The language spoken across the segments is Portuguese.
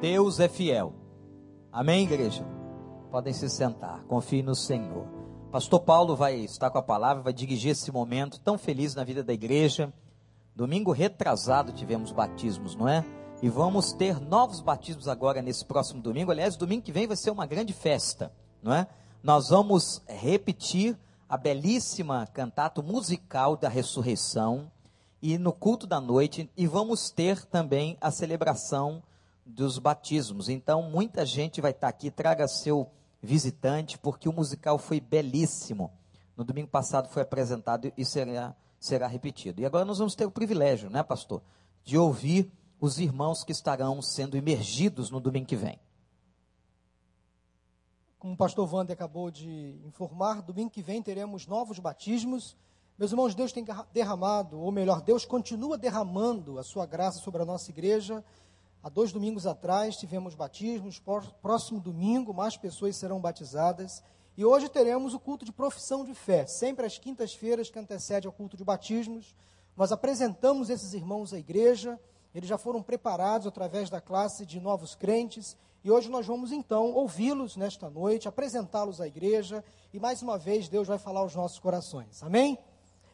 Deus é fiel. Amém, igreja? Podem se sentar, confie no Senhor. Pastor Paulo vai estar com a palavra, vai dirigir esse momento tão feliz na vida da igreja. Domingo retrasado tivemos batismos, não é? E vamos ter novos batismos agora nesse próximo domingo. Aliás, domingo que vem vai ser uma grande festa, não é? Nós vamos repetir a belíssima cantata musical da ressurreição e no culto da noite, e vamos ter também a celebração dos batismos. Então muita gente vai estar aqui, traga seu visitante, porque o musical foi belíssimo, no domingo passado foi apresentado e será repetido, e agora nós vamos ter o privilégio, né, pastor, de ouvir os irmãos que estarão sendo imergidos no domingo que vem. Como o pastor Wander acabou de informar, domingo que vem teremos novos batismos. Meus irmãos, Deus tem derramado, ou melhor, Deus continua derramando a sua graça sobre a nossa igreja. Há 2 domingos atrás tivemos batismos, próximo domingo mais pessoas serão batizadas. E hoje teremos o culto de profissão de fé, sempre às quintas-feiras que antecede ao culto de batismos. Nós apresentamos esses irmãos à igreja, eles já foram preparados através da classe de novos crentes. E hoje nós vamos então ouvi-los nesta noite, apresentá-los à igreja. E mais uma vez Deus vai falar aos nossos corações. Amém?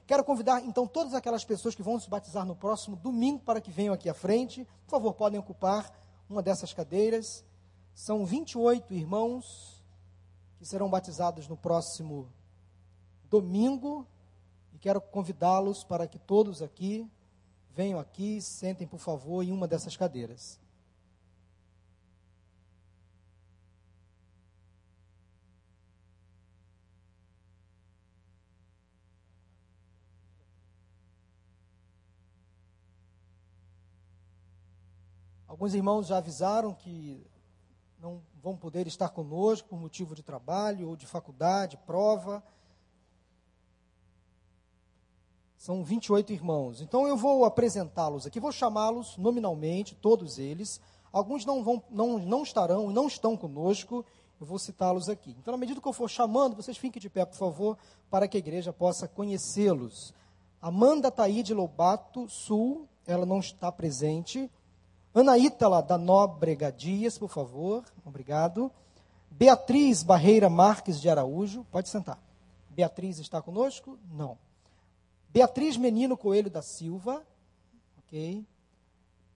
Quero convidar então todas aquelas pessoas que vão se batizar no próximo domingo para que venham aqui à frente. Por favor, podem ocupar uma dessas cadeiras. São 28 irmãos que serão batizados no próximo domingo. E quero convidá-los para que todos aqui venham aqui, sentem, por favor, em uma dessas cadeiras. Alguns irmãos já avisaram que não vão poder estar conosco por motivo de trabalho ou de faculdade, prova. São 28 irmãos. Então eu vou apresentá-los aqui, vou chamá-los nominalmente, todos eles. Alguns não estão conosco, eu vou citá-los aqui. Então, na medida que eu for chamando, vocês fiquem de pé, por favor, para que a igreja possa conhecê-los. Amanda Taíde Lobato Sul, ela não está presente. Ana Ítala da Nóbrega Dias, por favor, obrigado. Beatriz Barreira Marques de Araújo, pode sentar. Beatriz está conosco? Não. Beatriz Menino Coelho da Silva, ok.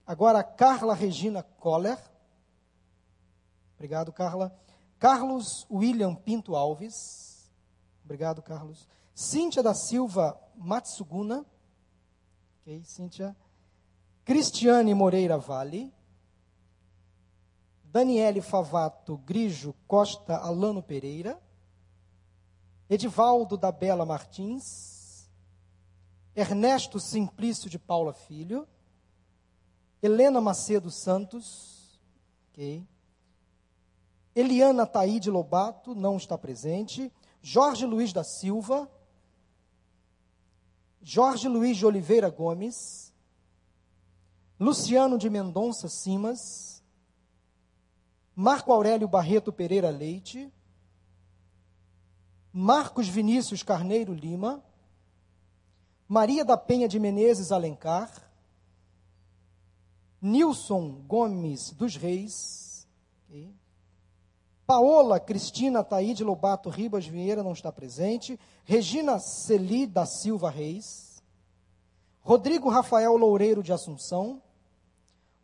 Agora Carla Regina Koller, obrigado, Carla. Carlos William Pinto Alves, obrigado, Carlos. Cíntia da Silva Matsuguna, ok, Cíntia. Cristiane Moreira Vale, Daniele Favato Grijo Costa Alano Pereira, Edivaldo da Bela Martins, Ernesto Simplício de Paula Filho, Helena Macedo Santos, okay. Eliana Taíde Lobato, não está presente, Jorge Luiz da Silva, Jorge Luiz de Oliveira Gomes, Luciano de Mendonça Simas, Marco Aurélio Barreto Pereira Leite, Marcos Vinícius Carneiro Lima, Maria da Penha de Menezes Alencar, Nilson Gomes dos Reis, okay. Paola Cristina Taíde Lobato Ribas Vieira, não está presente, Regina Celi da Silva Reis, Rodrigo Rafael Loureiro de Assunção,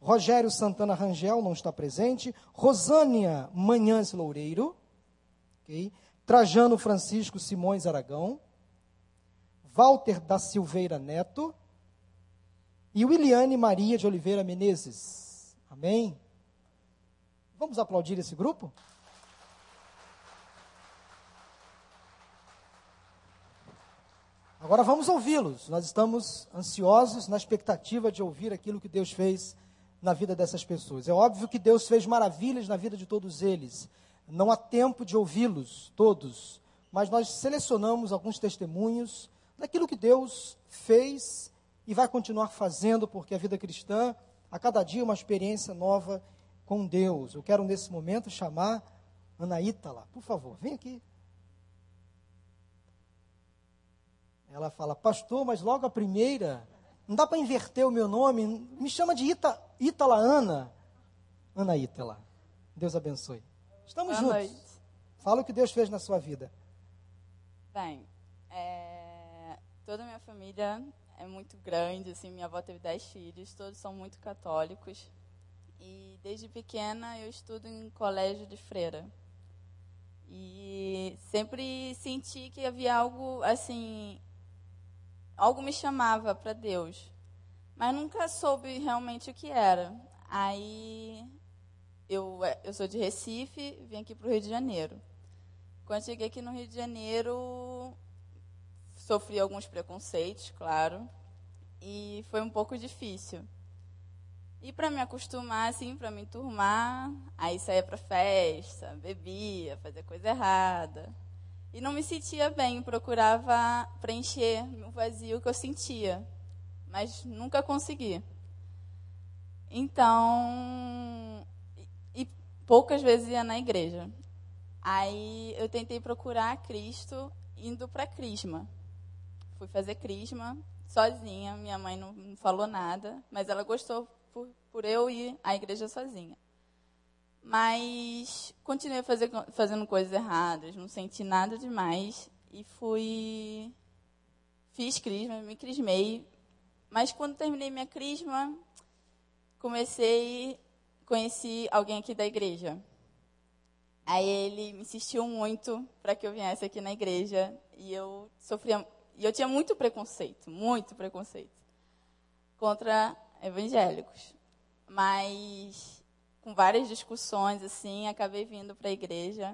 Rogério Santana Rangel, não está presente, Rosânia Manhãs Loureiro, okay. Trajano Francisco Simões Aragão, Walter da Silveira Neto e Williane Maria de Oliveira Menezes. Amém? Vamos aplaudir esse grupo? Agora vamos ouvi-los. Nós estamos ansiosos na expectativa de ouvir aquilo que Deus fez na vida dessas pessoas. É óbvio que Deus fez maravilhas na vida de todos eles. Não há tempo de ouvi-los todos, mas nós selecionamos alguns testemunhos daquilo que Deus fez e vai continuar fazendo, porque a vida cristã, a cada dia, é uma experiência nova com Deus. Eu quero, nesse momento, chamar Ana Ítala. Por favor, vem aqui. Ela fala, pastor, mas logo a primeira... Não dá para inverter o meu nome? Me chama de Ítala Ana. Ana Ítala. Deus abençoe. Estamos juntos. Boa noite. Fala o que Deus fez na sua vida. Bem, toda a minha família é muito grande, assim, minha avó teve 10 filhos, todos são muito católicos. E desde pequena eu estudo em colégio de freira. E sempre senti que havia algo, assim, algo me chamava para Deus. Mas nunca soube realmente o que era. Aí, eu sou de Recife, vim aqui para o Rio de Janeiro. Quando cheguei aqui no Rio de Janeiro, sofri alguns preconceitos, claro. E foi um pouco difícil. E para me acostumar, assim, para me enturmar, aí saía para festa, bebia, fazia coisa errada. E não me sentia bem, procurava preencher o vazio que eu sentia, mas nunca consegui. Então, e poucas vezes ia na igreja. Aí eu tentei procurar Cristo indo para crisma. Fui fazer crisma sozinha, minha mãe não falou nada, mas ela gostou por eu ir à igreja sozinha. Mas continuei fazendo coisas erradas, não senti nada demais. E fiz crisma, me crismei. Mas quando terminei minha crisma, conheci alguém aqui da igreja. Aí ele me insistiu muito para que eu viesse aqui na igreja. E eu tinha muito preconceito contra evangélicos, mas com várias discussões, assim, acabei vindo para a igreja.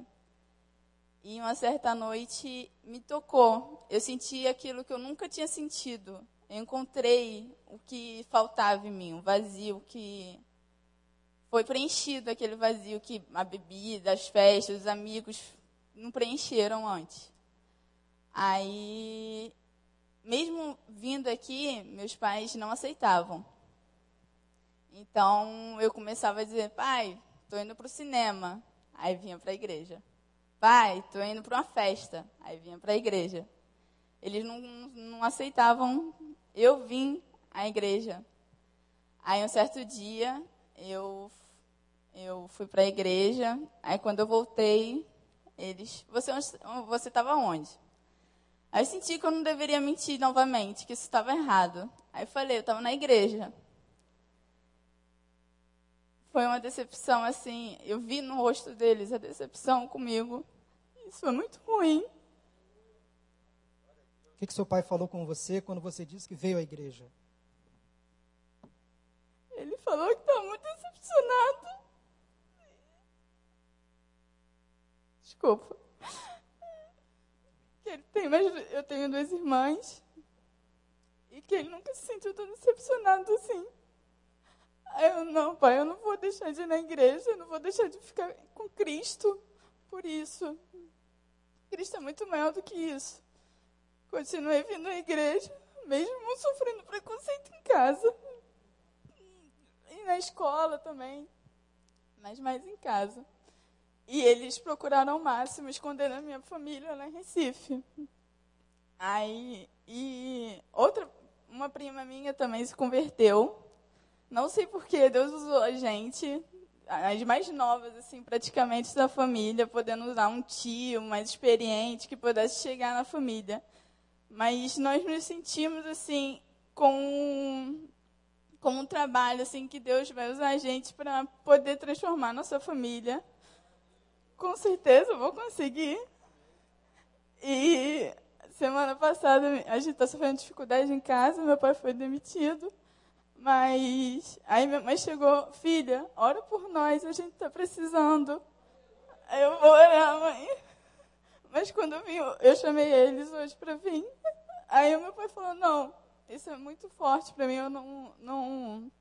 E uma certa noite me tocou, eu senti aquilo que eu nunca tinha sentido, eu encontrei o que faltava em mim, o vazio que foi preenchido, aquele vazio que a bebida, as festas, os amigos não preencheram antes. Aí, mesmo vindo aqui, meus pais não aceitavam. Então, eu começava a dizer, pai, estou indo para o cinema, aí vinha para a igreja. Pai, estou indo para uma festa, aí vinha para a igreja. Eles não aceitavam, eu vim à igreja. Aí, um certo dia, eu fui para a igreja, aí quando eu voltei, eles, você estava onde? Aí eu senti que eu não deveria mentir novamente, que isso estava errado. Aí eu falei, eu estava na igreja. Foi uma decepção, assim, eu vi no rosto deles a decepção comigo. Isso foi muito ruim. O que seu pai falou com você quando você disse que veio à igreja? Ele falou que está muito decepcionado. Desculpa. Que ele tem, mas eu tenho 2 irmãs. E que ele nunca se sentiu tão decepcionado assim. Eu, não, pai, eu não vou deixar de ir na igreja, eu não vou deixar de ficar com Cristo por isso. Cristo é muito maior do que isso. Continuei vindo à igreja, mesmo sofrendo preconceito em casa. E na escola também, mas mais em casa. E eles procuraram ao máximo esconder a minha família lá em Recife. Aí, e uma prima minha também se converteu. Não sei porquê, Deus usou a gente, as mais novas, assim, praticamente da família, podendo usar um tio mais experiente que pudesse chegar na família. Mas nós nos sentimos, assim, com um trabalho, assim, que Deus vai usar a gente para poder transformar nossa família. Com certeza eu vou conseguir. E semana passada a gente está sofrendo dificuldade em casa, meu pai foi demitido. Mas aí minha mãe chegou, filha, ora por nós, a gente está precisando. Aí eu vou orar, mãe. Mas quando eu vim, eu chamei eles hoje para vir. Aí o meu pai falou, não, isso é muito forte para mim, eu não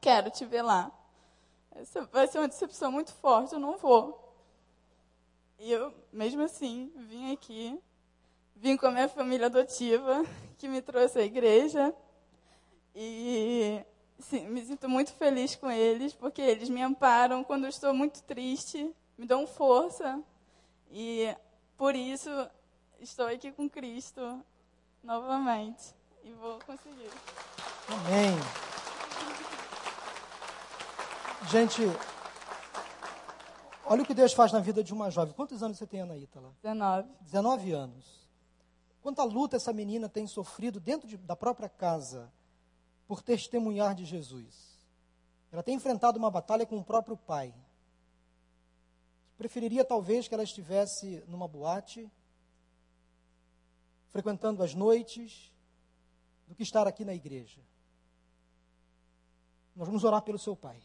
quero te ver lá. Essa vai ser uma decepção muito forte, eu não vou. E eu, mesmo assim, vim aqui, vim com a minha família adotiva, que me trouxe à igreja. E sim, me sinto muito feliz com eles, porque eles me amparam quando eu estou muito triste, me dão força. E por isso estou aqui com Cristo novamente. E vou conseguir. Amém. Gente, Olha o que Deus faz na vida de uma jovem. Quantos anos você tem, Ana Ítala? 19. 19 anos. Quanta luta essa menina tem sofrido dentro da própria casa por testemunhar de Jesus. Ela tem enfrentado uma batalha com o próprio pai. Preferiria talvez que ela estivesse numa boate, frequentando as noites, do que estar aqui na igreja. Nós vamos orar pelo seu pai.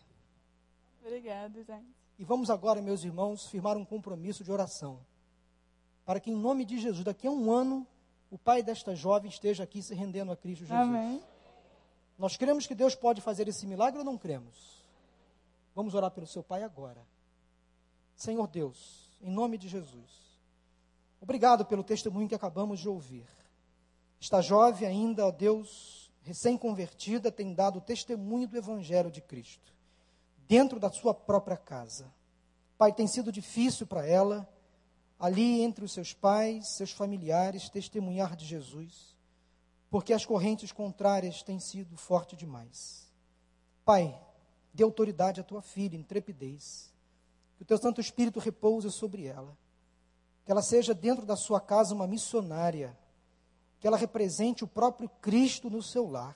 Obrigada, gente. E vamos agora, meus irmãos, firmar um compromisso de oração, para que em nome de Jesus, daqui a um ano, o pai desta jovem esteja aqui se rendendo a Cristo Jesus. Amém. Nós cremos que Deus pode fazer esse milagre ou não cremos? Vamos orar pelo seu pai agora. Senhor Deus, em nome de Jesus, obrigado pelo testemunho que acabamos de ouvir. Esta jovem ainda, ó Deus, recém-convertida, tem dado o testemunho do Evangelho de Cristo, dentro da sua própria casa. Pai, tem sido difícil para ela, ali entre os seus pais, seus familiares, testemunhar de Jesus, porque as correntes contrárias têm sido fortes demais. Pai, dê autoridade à tua filha, intrepidez, que o teu Santo Espírito repouse sobre ela, que ela seja dentro da sua casa uma missionária, que ela represente o próprio Cristo no seu lar.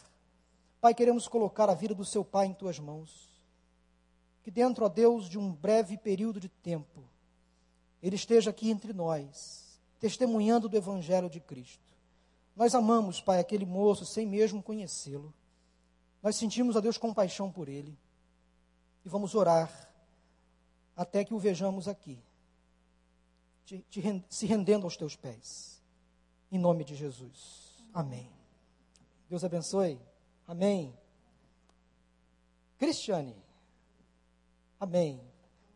Pai, queremos colocar a vida do seu pai em tuas mãos, que dentro, ó Deus, de um breve período de tempo, ele esteja aqui entre nós, testemunhando do Evangelho de Cristo. Nós amamos, Pai, aquele moço sem mesmo conhecê-lo. Nós sentimos, ó Deus, compaixão por ele. E vamos orar até que o vejamos aqui, se rendendo aos teus pés. Em nome de Jesus. Amém. Deus abençoe. Amém. Cristiane. Amém.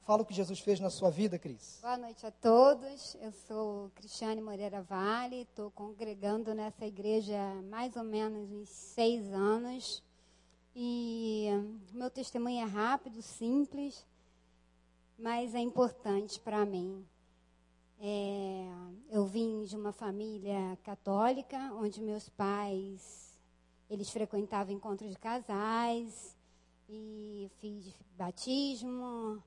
Fala o que Jesus fez na sua vida, Cris. Boa noite a todos. Eu sou Cristiane Moreira Vale, estou congregando nessa igreja há mais ou menos uns 6 anos. E meu testemunho é rápido, simples, mas é importante para mim. Eu vim de uma família católica, onde meus pais, eles frequentavam encontros de casais. E fiz batismo,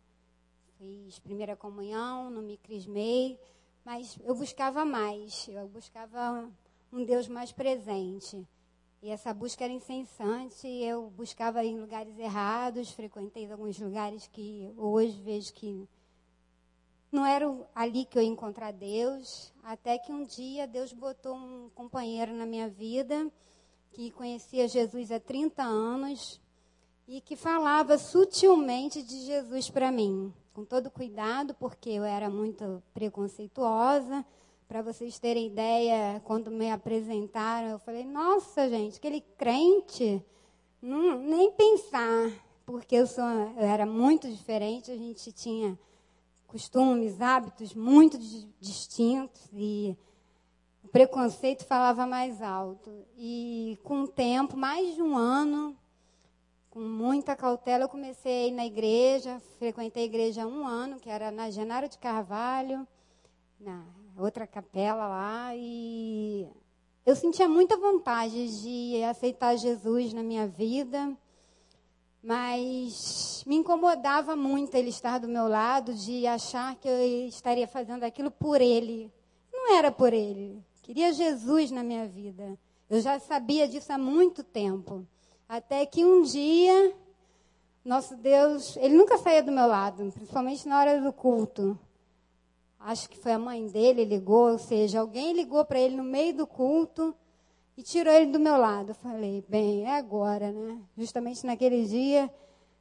fiz primeira comunhão, não me crismei, mas eu buscava mais, eu buscava um Deus mais presente. E essa busca era incessante, eu buscava em lugares errados, frequentei alguns lugares que hoje vejo que não era ali que eu ia encontrar Deus, até que um dia Deus botou um companheiro na minha vida, que conhecia Jesus há 30 anos, e que falava sutilmente de Jesus para mim, com todo cuidado, porque eu era muito preconceituosa. Para vocês terem ideia, quando me apresentaram, eu falei, nossa, gente, aquele crente, não, nem pensar, porque eu era muito diferente, a gente tinha costumes, hábitos muito distintos, e o preconceito falava mais alto. E com o tempo, mais de um ano, com muita cautela, eu comecei a ir na igreja, frequentei a igreja há 1 ano, que era na Genaro de Carvalho, na outra capela lá, e eu sentia muita vontade de aceitar Jesus na minha vida, mas me incomodava muito ele estar do meu lado, de achar que eu estaria fazendo aquilo por ele. Não era por ele, queria Jesus na minha vida. Eu já sabia disso há muito tempo. Até que um dia, nosso Deus, ele nunca saía do meu lado, principalmente na hora do culto. Acho que foi a mãe dele ligou, ou seja, alguém ligou para ele no meio do culto e tirou ele do meu lado. Eu falei, bem, é agora, né? Justamente naquele dia,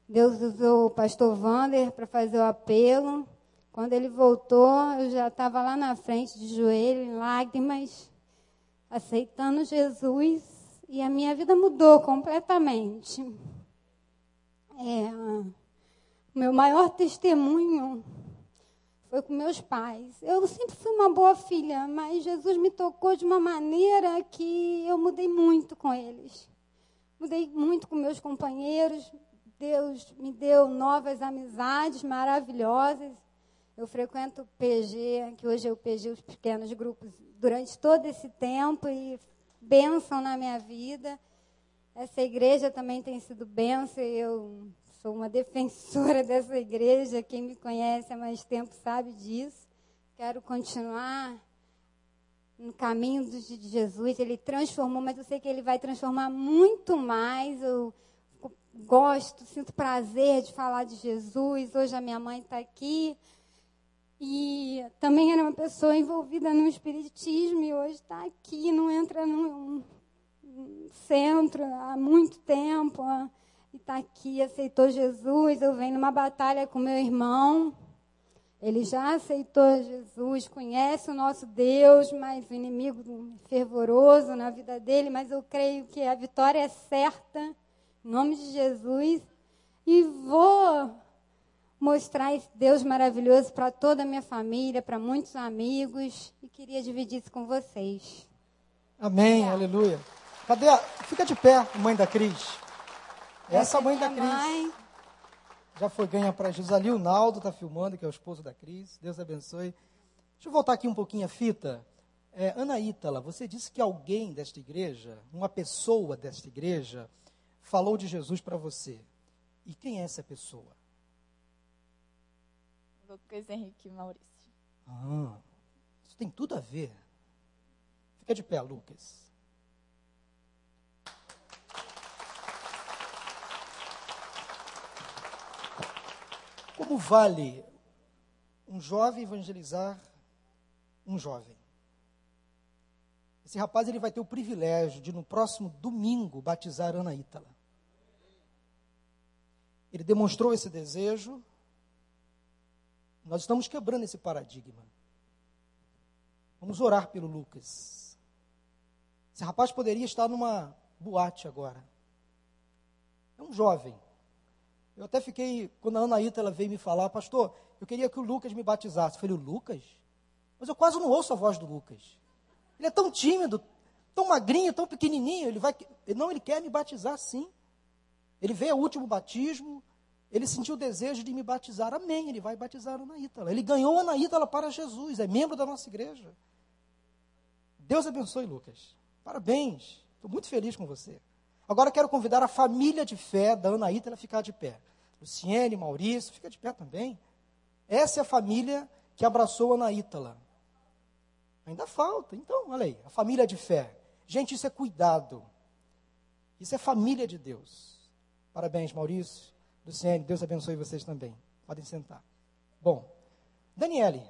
Deus usou o pastor Wander para fazer o apelo. Quando ele voltou, eu já estava lá na frente, de joelho, em lágrimas, aceitando Jesus. E a minha vida mudou completamente. Meu maior testemunho foi com meus pais. Eu sempre fui uma boa filha, mas Jesus me tocou de uma maneira que eu mudei muito com eles. Mudei muito com meus companheiros. Deus me deu novas amizades maravilhosas. Eu frequento o PG, que hoje é o PG, os pequenos grupos, durante todo esse tempo e bênção na minha vida. Essa igreja também tem sido bênção. Eu sou uma defensora dessa igreja, quem me conhece há mais tempo sabe disso. Quero continuar no caminho de Jesus, ele transformou, mas eu sei que ele vai transformar muito mais. Eu gosto, sinto prazer de falar de Jesus. Hoje a minha mãe está aqui e também era uma pessoa envolvida no espiritismo e hoje está aqui, não entra num centro há muito tempo e está aqui, aceitou Jesus. Eu venho numa batalha com meu irmão. Ele já aceitou Jesus, conhece o nosso Deus, mas o inimigo fervoroso na vida dele, mas eu creio que a vitória é certa, em nome de Jesus. E vou mostrar esse Deus maravilhoso para toda a minha família, para muitos amigos, e queria dividir isso com vocês. Amém, é. Aleluia. Cadê a... Fica de pé, mãe da Cris. Essa mãe da Cris. Mãe. Já foi ganha para Jesus. Ali o Naldo está filmando, que é o esposo da Cris. Deus abençoe. Deixa eu voltar aqui um pouquinho a fita. Ana Ítala, você disse que alguém desta igreja, uma pessoa desta igreja, falou de Jesus para você. E quem é essa pessoa? Lucas Henrique Maurício. Ah, isso tem tudo a ver. Fica de pé, Lucas. Como vale um jovem evangelizar um jovem? Esse rapaz ele vai ter o privilégio de, no próximo domingo, batizar Ana Ítala. Ele demonstrou esse desejo. Nós estamos quebrando esse paradigma. Vamos orar pelo Lucas. Esse rapaz poderia estar numa boate agora. É um jovem. Eu até fiquei, quando a Ana Ítala veio me falar, pastor, eu queria que o Lucas me batizasse. Eu falei, o Lucas? Mas eu quase não ouço a voz do Lucas. Ele é tão tímido, tão magrinho, tão pequenininho. Ele quer me batizar, sim. Ele veio ao último batismo, ele sentiu o desejo de me batizar. Amém, ele vai batizar a Ana Ítala. Ele ganhou a Ana Ítala para Jesus, é membro da nossa igreja. Deus abençoe, Lucas. Parabéns, estou muito feliz com você. Agora quero convidar a família de fé da Ana Ítala a ficar de pé. Luciene, Maurício, fica de pé também. Essa é a família que abraçou a Ana Ítala. Ainda falta, então, olha aí, a família de fé. Gente, isso é cuidado. Isso é família de Deus. Parabéns, Maurício, Luciene, Deus abençoe vocês também. Podem sentar. Bom, Daniele,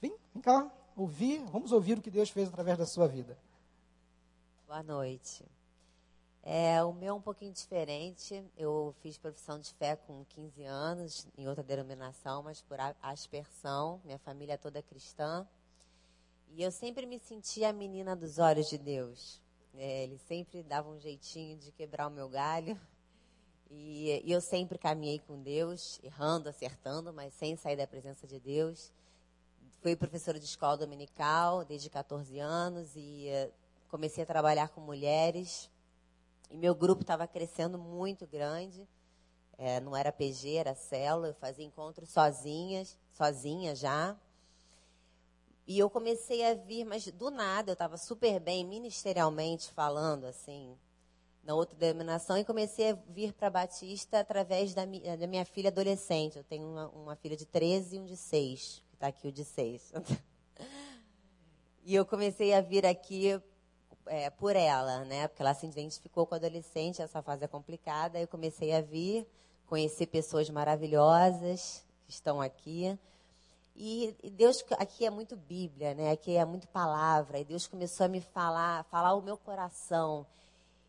vem cá, vamos ouvir o que Deus fez através da sua vida. Boa noite. O meu é um pouquinho diferente. Eu fiz profissão de fé com 15 anos, em outra denominação, mas por aspersão, minha família é toda cristã. E eu sempre me sentia a menina dos olhos de Deus. Ele sempre dava um jeitinho de quebrar o meu galho. E eu sempre caminhei com Deus, errando, acertando, mas sem sair da presença de Deus. Fui professora de escola dominical desde 14 anos e comecei a trabalhar com mulheres. E meu grupo estava crescendo muito grande, não era PG, era célula, eu fazia encontros sozinha já. E eu comecei a vir, mas do nada, eu estava super bem ministerialmente falando, assim, na outra denominação, e comecei a vir para Batista através da minha filha adolescente. Eu tenho uma filha de 13 e um de 6, que está aqui o de 6. E eu comecei a vir aqui... por ela, né? Porque ela se identificou com adolescente, essa fase é complicada. Eu comecei a vir, conhecer pessoas maravilhosas que estão aqui. E Deus, aqui é muito Bíblia, né? Aqui é muito palavra. E Deus começou a me falar o meu coração.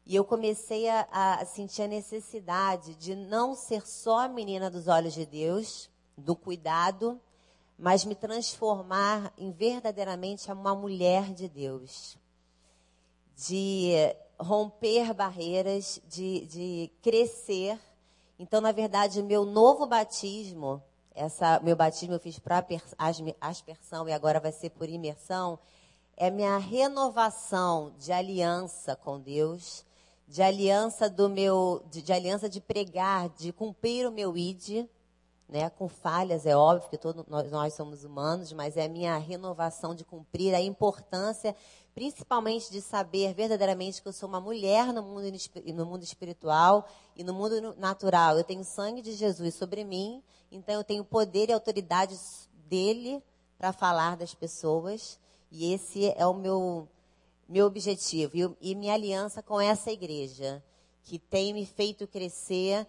E eu comecei a sentir a necessidade de não ser só a menina dos olhos de Deus, do cuidado, mas me transformar em verdadeiramente uma mulher de Deus. De romper barreiras, de crescer. Então, na verdade, meu novo batismo, meu batismo eu fiz para aspersão e agora vai ser por imersão, é minha renovação de aliança com Deus, de aliança de pregar, de cumprir o meu ID, né, com falhas, é óbvio, porque todos nós somos humanos, mas é a minha renovação de cumprir, a importância, principalmente de saber verdadeiramente que eu sou uma mulher no mundo espiritual e no mundo natural. Eu tenho o sangue de Jesus sobre mim, então eu tenho o poder e a autoridade dele para falar das pessoas, e esse é o meu objetivo e minha aliança com essa igreja, que tem me feito crescer,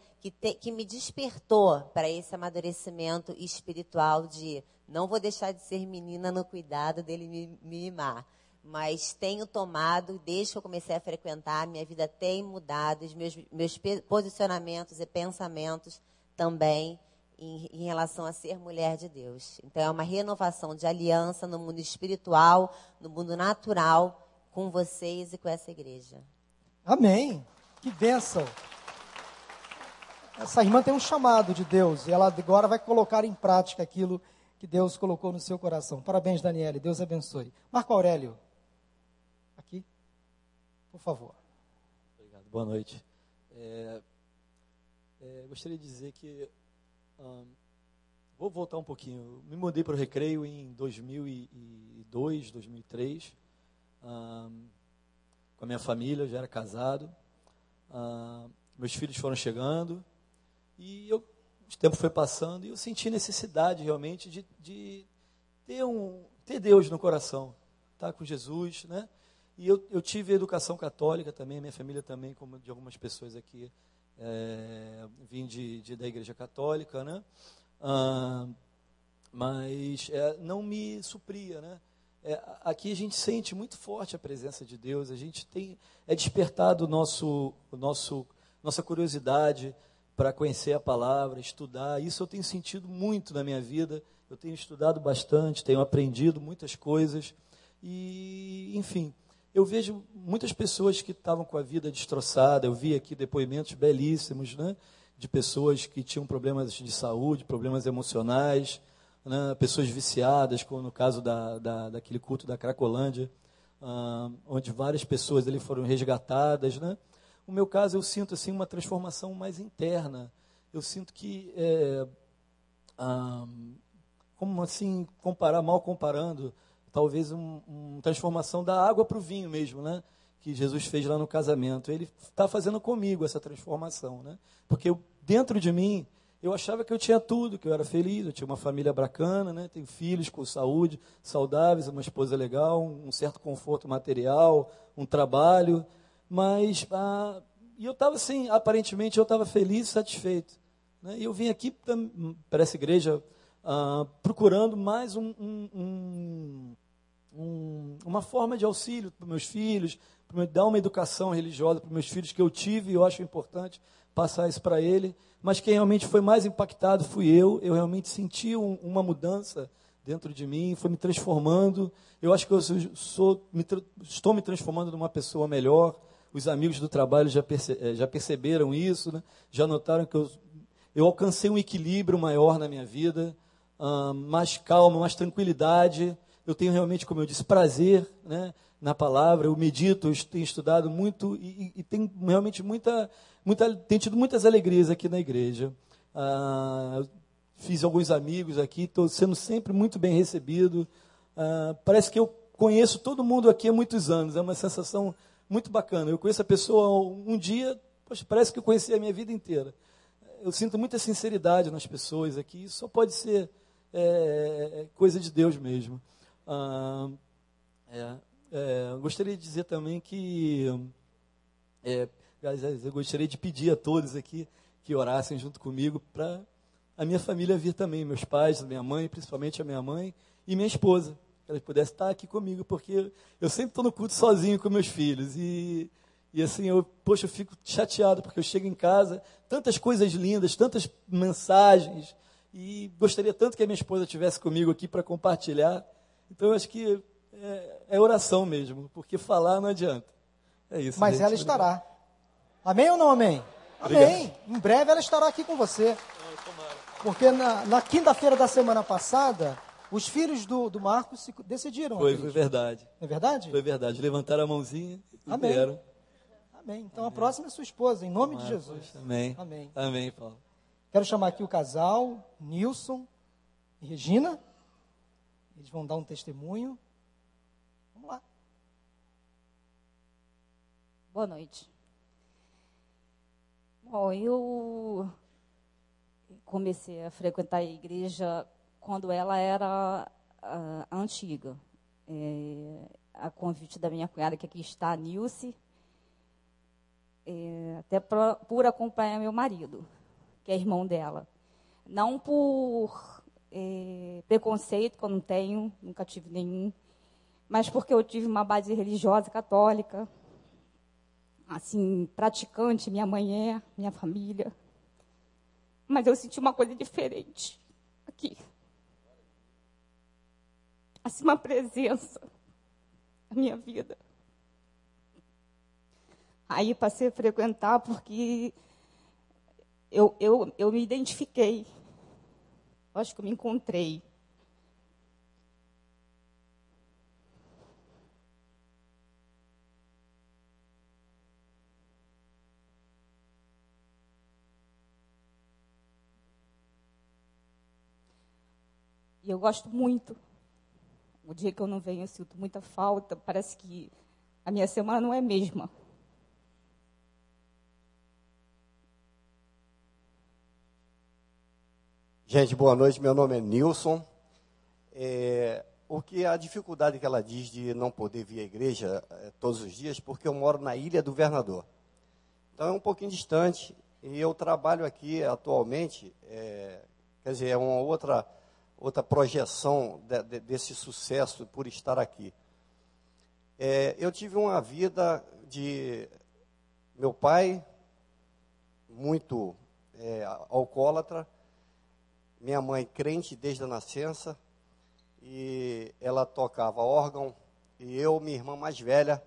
que me despertou para esse amadurecimento espiritual de não vou deixar de ser menina no cuidado dele me mimar. Mas tenho tomado, desde que eu comecei a frequentar, minha vida tem mudado, os meus posicionamentos e pensamentos também em relação a ser mulher de Deus. Então é uma renovação de aliança no mundo espiritual, no mundo natural, com vocês e com essa igreja. Amém! Que bênção! Essa irmã tem um chamado de Deus e ela agora vai colocar em prática aquilo que Deus colocou no seu coração. Parabéns, Daniele. Deus abençoe. Marco Aurélio, aqui, por favor. Obrigado. Boa noite. Gostaria de dizer que vou voltar um pouquinho. Me mudei para o Recreio em 2002, 2003, com a minha família. Eu já era casado. Meus filhos foram chegando e o tempo foi passando e eu senti necessidade realmente de ter Deus no coração, estar com Jesus, né? E eu tive educação católica também, minha família também, como de algumas pessoas aqui, vim da Igreja Católica, né? Mas não me supria, né? Aqui a gente sente muito forte a presença de Deus, a gente tem despertado nossa curiosidade para conhecer a palavra, estudar. Isso eu tenho sentido muito na minha vida, eu tenho estudado bastante, tenho aprendido muitas coisas e, enfim, eu vejo muitas pessoas que estavam com a vida destroçada. Eu vi aqui depoimentos belíssimos, né, de pessoas que tinham problemas de saúde, problemas emocionais, né, pessoas viciadas, como no caso daquele culto da Cracolândia, onde várias pessoas ali foram resgatadas, né? No meu caso, eu sinto assim, uma transformação mais interna. Eu sinto que, como assim, comparando, talvez uma transformação da água para o vinho mesmo, né? Que Jesus fez lá no casamento. Ele está fazendo comigo essa transformação, né? Porque dentro de mim, eu achava que eu tinha tudo, que eu era feliz, eu tinha uma família bacana, né? Tenho filhos com saúde, saudáveis, uma esposa legal, um certo conforto material, um trabalho, mas eu estava assim, aparentemente eu estava feliz, satisfeito, né? E eu vim aqui para essa igreja procurando mais uma forma de auxílio para meus filhos, para dar uma educação religiosa para meus filhos que eu tive e eu acho importante passar isso para ele, mas quem realmente foi mais impactado fui eu. Eu realmente senti uma mudança dentro de mim, foi me transformando. Eu acho que eu estou me transformando numa pessoa melhor. Os amigos do trabalho já perceberam isso, né? Já notaram que eu alcancei um equilíbrio maior na minha vida, mais calma, mais tranquilidade. Eu tenho realmente, como eu disse, prazer, né, na palavra. Eu medito, eu tenho estudado muito e tenho realmente tenho tido muitas alegrias aqui na igreja. Fiz alguns amigos aqui, estou sendo sempre muito bem recebido. Parece que eu conheço todo mundo aqui há muitos anos, é uma sensação muito bacana. Eu conheço a pessoa um dia, poxa, parece que eu conheci a minha vida inteira. Eu sinto muita sinceridade nas pessoas aqui, isso só pode ser coisa de Deus mesmo. Gostaria de dizer também que eu gostaria de pedir a todos aqui que orassem junto comigo para a minha família vir também, meus pais, minha mãe, principalmente a minha mãe e minha esposa, que elas pudessem estar aqui comigo, porque eu sempre estou no culto sozinho com meus filhos e assim, eu fico chateado, porque eu chego em casa, tantas coisas lindas, tantas mensagens, e gostaria tanto que a minha esposa estivesse comigo aqui para compartilhar. Então eu acho que é oração mesmo, porque falar não adianta. É isso. Mas gente, ela estará. Amém ou não amém? Obrigado. Amém. Em breve ela estará aqui com você. Porque na quinta-feira da semana passada, os filhos do Marcos se decidiram. Foi verdade. É verdade? Foi verdade. Levantaram a mãozinha e amém. Vieram. Amém. Então amém. A próxima é sua esposa, em nome de Jesus. Amém. Amém. Amém, Paulo. Quero chamar aqui o casal, Nilson e Regina. Eles vão dar um testemunho. Vamos lá. Boa noite. Bom, eu comecei a frequentar a igreja quando ela era antiga. A convite da minha cunhada, que aqui está, a Nilce, até por acompanhar meu marido, que é irmão dela. Não por preconceito, que eu não tenho, nunca tive nenhum, mas porque eu tive uma base religiosa católica, assim, praticante, minha mãe é, minha família. Mas eu senti uma coisa diferente aqui. Assim, uma presença na minha vida. Aí passei a frequentar porque eu me identifiquei. Acho que eu me encontrei. E eu gosto muito. O dia que eu não venho, eu sinto muita falta. Parece que a minha semana não é a mesma. Gente, boa noite. Meu nome é Nilson. O que a dificuldade que ela diz de não poder vir à igreja todos os dias, porque eu moro na Ilha do Governador. Então é um pouquinho distante. E eu trabalho aqui atualmente, quer dizer, é uma outra projeção desse sucesso por estar aqui. Eu tive uma vida de meu pai, muito alcoólatra, minha mãe crente desde a nascença, e ela tocava órgão, e eu, minha irmã mais velha,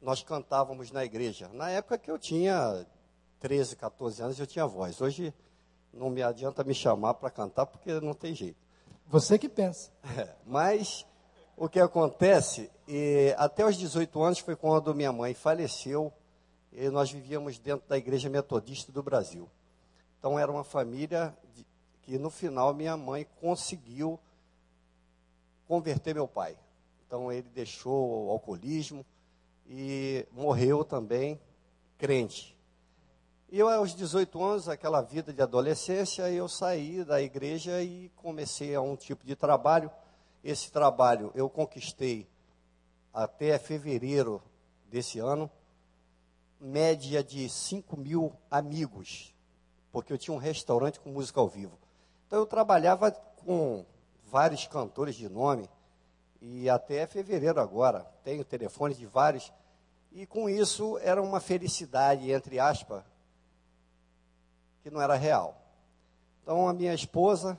nós cantávamos na igreja. Na época que eu tinha 13, 14 anos, eu tinha voz. Hoje não me adianta me chamar para cantar, porque não tem jeito. Você que pensa. Mas o que acontece, até os 18 anos foi quando minha mãe faleceu, e nós vivíamos dentro da Igreja Metodista do Brasil. Então era uma família que no final minha mãe conseguiu converter meu pai. Então ele deixou o alcoolismo e morreu também crente. E eu, aos 18 anos, aquela vida de adolescência, eu saí da igreja e comecei a um tipo de trabalho. Esse trabalho eu conquistei até fevereiro desse ano, média de 5 mil amigos, porque eu tinha um restaurante com música ao vivo. Então eu trabalhava com vários cantores de nome, e até fevereiro agora, tenho telefone de vários, e com isso era uma felicidade, entre aspas, que não era real. Então, a minha esposa,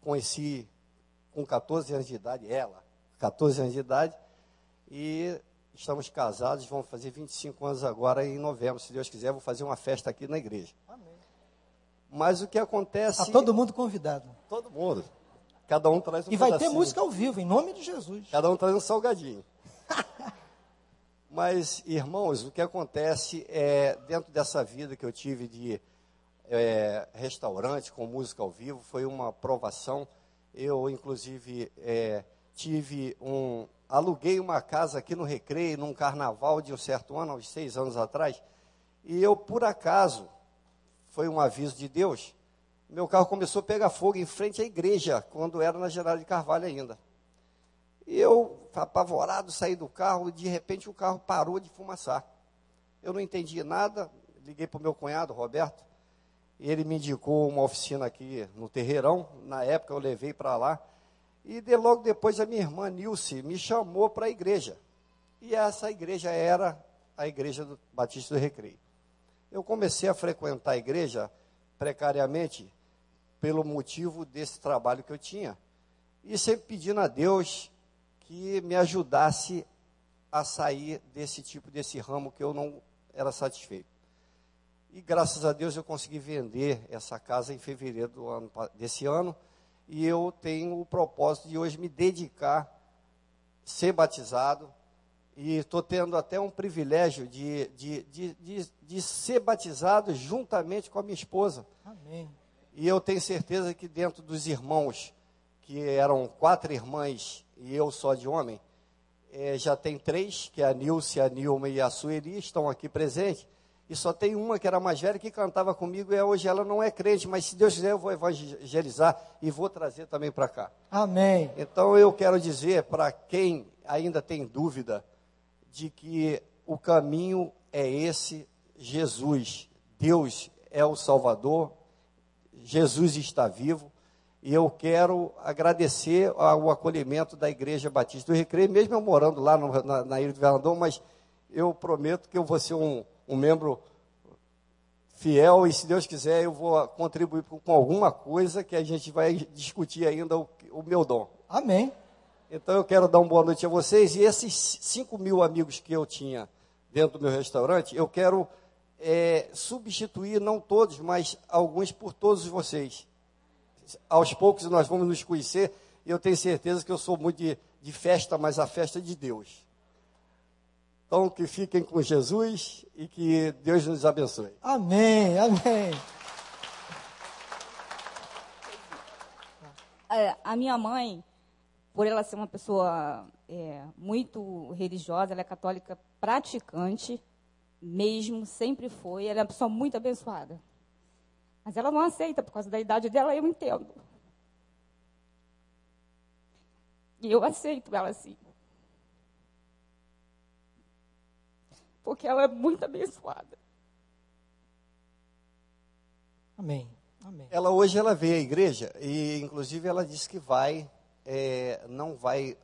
conheci com 14 anos de idade, ela, 14 anos de idade, e estamos casados, vamos fazer 25 anos agora em novembro, se Deus quiser, vou fazer uma festa aqui na igreja. Amém. Mas o que acontece... Está todo mundo convidado. Todo mundo. Cada um traz um pedacinho. E vai ter música ao vivo, em nome de Jesus. Cada um traz um salgadinho. Mas, irmãos, o que acontece é, dentro dessa vida que eu tive de restaurante com música ao vivo, foi uma provação. Eu, inclusive, aluguei uma casa aqui no Recreio, num carnaval de um certo ano, uns 6 anos atrás, e eu, por acaso, foi um aviso de Deus, meu carro começou a pegar fogo em frente à igreja, quando era na Geraldo de Carvalho ainda. E eu, apavorado, saí do carro, e de repente o carro parou de fumaçar. Eu não entendi nada, liguei para o meu cunhado, Roberto, e ele me indicou uma oficina aqui no Terreirão. Na época eu levei para lá. E logo depois a minha irmã Nilce me chamou para a igreja. E essa igreja era a Igreja Batista do Recreio. Eu comecei a frequentar a igreja precariamente pelo motivo desse trabalho que eu tinha. E sempre pedindo a Deus que me ajudasse a sair desse ramo que eu não era satisfeito. E graças a Deus eu consegui vender essa casa em fevereiro desse ano. E eu tenho o propósito de hoje me dedicar, ser batizado e estou tendo até um privilégio de ser batizado juntamente com a minha esposa. Amém. E eu tenho certeza que dentro dos irmãos, que eram 4 irmãs e eu só de homem, já tem 3, que é a Nilce, a Nilma e a Sueli, estão aqui presentes. E só tem uma que era mais velha, que cantava comigo, e hoje ela não é crente, mas se Deus quiser eu vou evangelizar e vou trazer também para cá. Amém. Então eu quero dizer para quem ainda tem dúvida de que o caminho é esse, Jesus, Deus é o Salvador, Jesus está vivo, e eu quero agradecer ao acolhimento da Igreja Batista do Recreio, mesmo eu morando lá na Ilha do Governador, mas eu prometo que eu vou ser um membro fiel, e se Deus quiser eu vou contribuir com alguma coisa que a gente vai discutir ainda o meu dom. Amém. Então eu quero dar uma boa noite a vocês, e esses 5.000 amigos que eu tinha dentro do meu restaurante, eu quero substituir, não todos, mas alguns, por todos vocês. Aos poucos nós vamos nos conhecer, e eu tenho certeza que eu sou muito de festa, mas a festa de Deus. Então, que fiquem com Jesus e que Deus nos abençoe. Amém, amém. A minha mãe, por ela ser uma pessoa muito religiosa, ela é católica praticante, mesmo, sempre foi, ela é uma pessoa muito abençoada. Mas ela não aceita, por causa da idade dela, eu entendo. E eu aceito ela assim, porque ela é muito abençoada. Amém. Amém. Ela hoje ela veio à igreja e, inclusive, ela disse que vai, não vai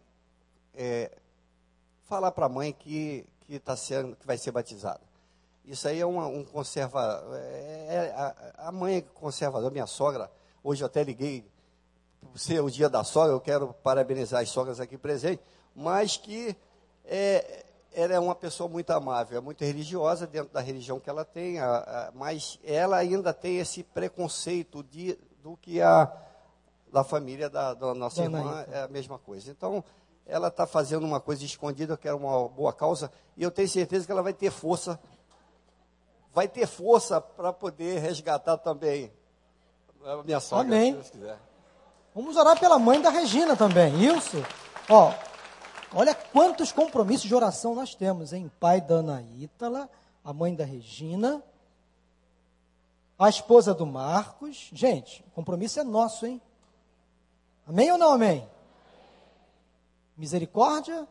falar para a mãe que vai ser batizada. Isso aí é um conservador. A mãe é conservadora, minha sogra. Hoje eu até liguei, por ser o dia da sogra, eu quero parabenizar as sogras aqui presentes, mas que... ela é uma pessoa muito amável, é muito religiosa dentro da religião que ela tem, mas ela ainda tem esse preconceito do que da família da nossa irmã é a mesma coisa. Então, ela está fazendo uma coisa escondida, que era uma boa causa, e eu tenho certeza que ela vai ter força para poder resgatar também a minha sogra. Amém. Se Deus quiser. Vamos orar pela mãe da Regina também, isso? Ó... Olha quantos compromissos de oração nós temos, hein? Pai da Ana Ítala, a mãe da Regina, a esposa do Marcos. Gente, o compromisso é nosso, hein? Amém ou não amém? Misericórdia?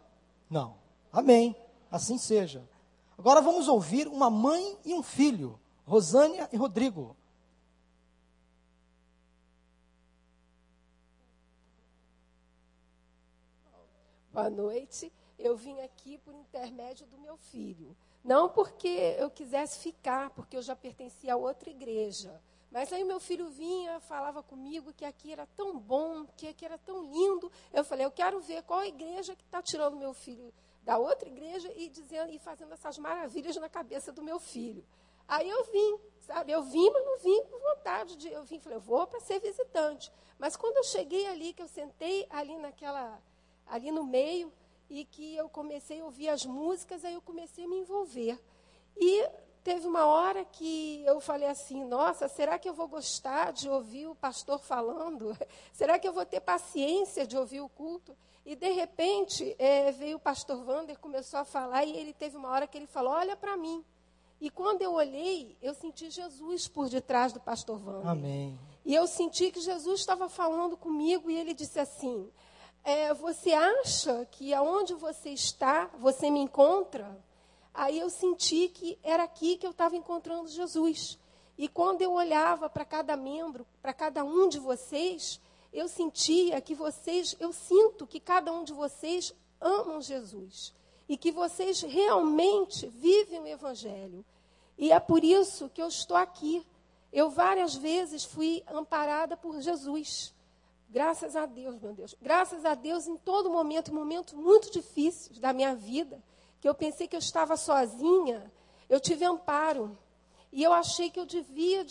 Não. Amém. Assim seja. Agora vamos ouvir uma mãe e um filho, Rosânia e Rodrigo. Boa noite, eu vim aqui por intermédio do meu filho, não porque eu quisesse ficar, porque eu já pertencia a outra igreja, mas aí meu filho vinha, falava comigo que aqui era tão bom, que aqui era tão lindo, eu falei, eu quero ver qual igreja que está tirando meu filho da outra igreja e fazendo essas maravilhas na cabeça do meu filho. Aí eu vim, sabe, mas não vim com vontade, falei, eu vou para ser visitante, mas quando eu cheguei ali, que eu sentei ali ali no meio, e que eu comecei a ouvir as músicas, aí eu comecei a me envolver. E teve uma hora que eu falei assim, nossa, será que eu vou gostar de ouvir o pastor falando? Será que eu vou ter paciência de ouvir o culto? E, de repente, veio o pastor Wander, começou a falar, e ele teve uma hora que ele falou, olha para mim. E quando eu olhei, eu senti Jesus por detrás do pastor Wander. Amém. E eu senti que Jesus estava falando comigo, e ele disse assim... você acha que aonde você está, você me encontra? Aí eu senti que era aqui que eu estava encontrando Jesus. E quando eu olhava para cada membro, para cada um de vocês, eu sentia que eu sinto que cada um de vocês amam Jesus. E que vocês realmente vivem o Evangelho. E é por isso que eu estou aqui. Eu várias vezes fui amparada por Jesus. Graças a Deus, meu Deus. Graças a Deus, em todo momento, em momentos muito difíceis da minha vida, que eu pensei que eu estava sozinha, eu tive amparo. E eu achei que eu devia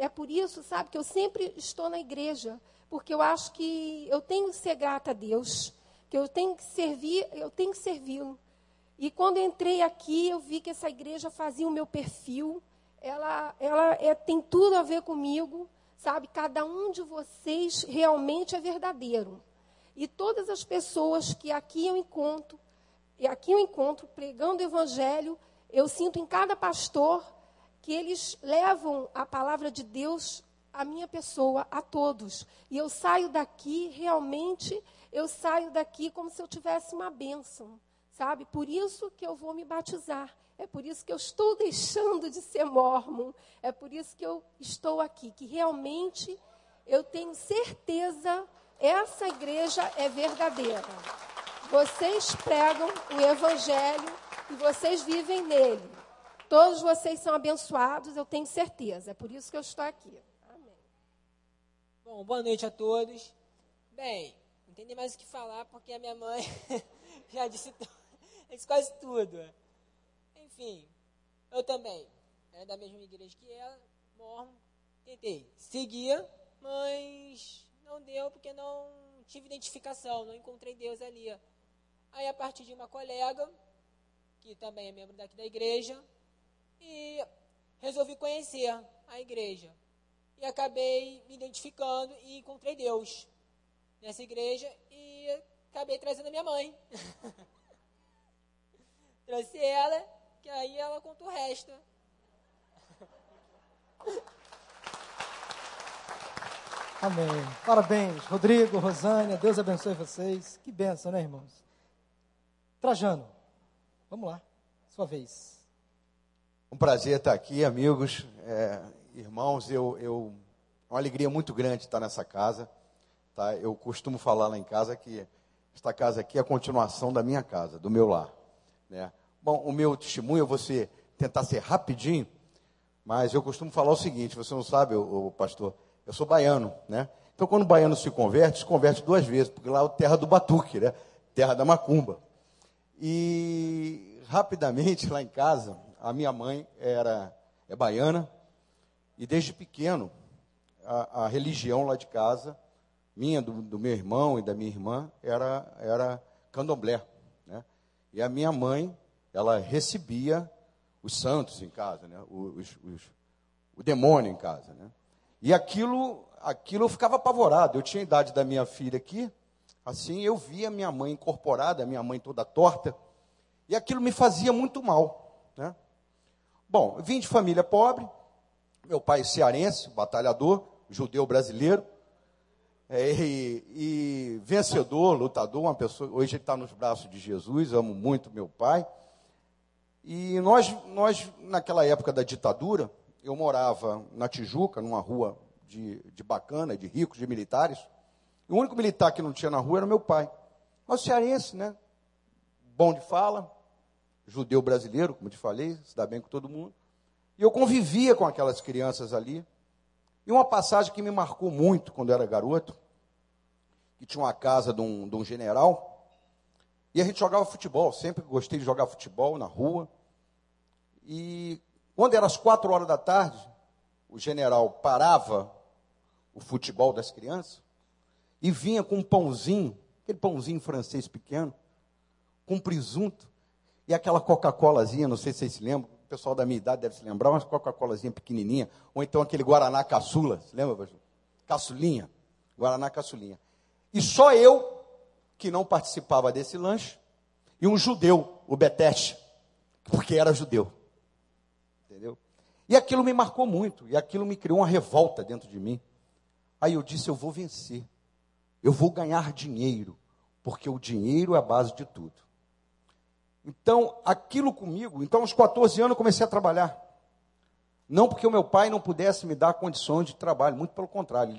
É por isso, sabe, que eu sempre estou na igreja, porque eu acho que eu tenho que ser grata a Deus, que eu tenho que servir, eu tenho que servi-lo. E quando entrei aqui, eu vi que essa igreja fazia o meu perfil. Ela tem tudo a ver comigo, sabe? Cada um de vocês realmente é verdadeiro. E todas as pessoas que aqui eu encontro pregando o evangelho, eu sinto em cada pastor que eles levam a palavra de Deus à minha pessoa, a todos. E eu saio daqui, realmente, eu saio daqui como se eu tivesse uma bênção, sabe? Por isso que eu vou me batizar. É por isso que eu estou deixando de ser mórmon. É por isso que eu estou aqui, que realmente eu tenho certeza. Essa igreja é verdadeira. Vocês pregam o evangelho e vocês vivem nele. Todos vocês são abençoados, eu tenho certeza. É por isso que eu estou aqui. Amém. Bom, boa noite a todos. Bem, não tem nem mais o que falar, porque a minha mãe já disse quase tudo. Enfim, eu também era da mesma igreja que ela, morro, tentei seguir, mas... não deu, porque não tive identificação, não encontrei Deus ali. Aí, a partir de uma colega, que também é membro daqui da igreja, e resolvi conhecer a igreja. E acabei me identificando e encontrei Deus nessa igreja e acabei trazendo a minha mãe. Trouxe ela, que aí ela conta o resto. Amém. Parabéns, Rodrigo, Rosânia. Deus abençoe vocês. Que bênção, né, irmãos? Trajano, vamos lá. Sua vez. Um prazer estar aqui, amigos, irmãos. É uma alegria muito grande estar nessa casa. Tá? Eu costumo falar lá em casa que esta casa aqui é a continuação da minha casa, do meu lar. Né? Bom, o meu testemunho, eu vou tentar ser rapidinho, mas eu costumo falar o seguinte, você não sabe, o pastor... eu sou baiano, né? Então, quando o baiano se converte duas vezes, porque lá é a terra do batuque, né? Terra da macumba. E, rapidamente, lá em casa, a minha mãe é baiana, e desde pequeno, a religião lá de casa, minha, do meu irmão e da minha irmã, era candomblé, né? E a minha mãe, ela recebia os santos em casa, né? O demônio em casa, né? E aquilo eu ficava apavorado. Eu tinha a idade da minha filha aqui, assim, eu via minha mãe incorporada, minha mãe toda torta, e aquilo me fazia muito mal, né? Bom, vim de família pobre, meu pai cearense, batalhador, judeu brasileiro, e vencedor, lutador, uma pessoa, hoje ele está nos braços de Jesus, amo muito meu pai. E nós naquela época da ditadura, eu morava na Tijuca, numa rua de bacana, de ricos, de militares. E o único militar que não tinha na rua era meu pai. Mas cearense, né? Bom de fala, judeu brasileiro, como te falei, se dá bem com todo mundo. E eu convivia com aquelas crianças ali. E uma passagem que me marcou muito quando eu era garoto, que tinha uma casa de um general, e a gente jogava futebol, sempre gostei de jogar futebol na rua. E... quando era às 4 horas da tarde, o general parava o futebol das crianças e vinha com um pãozinho, aquele pãozinho francês pequeno, com presunto e aquela Coca-Colazinha, não sei se vocês se lembram, o pessoal da minha idade deve se lembrar, uma Coca-Colazinha pequenininha, ou então aquele Guaraná Caçula, se lembra, pastor? Caçulinha, Guaraná Caçulinha. E só eu, que não participava desse lanche, e um judeu, o Betete, porque era judeu. Entendeu? E aquilo me marcou muito, e aquilo me criou uma revolta dentro de mim. Aí eu disse, eu vou vencer, eu vou ganhar dinheiro, porque o dinheiro é a base de tudo. Então, aquilo comigo, aos 14 anos eu comecei a trabalhar. Não porque o meu pai não pudesse me dar condições de trabalho, muito pelo contrário,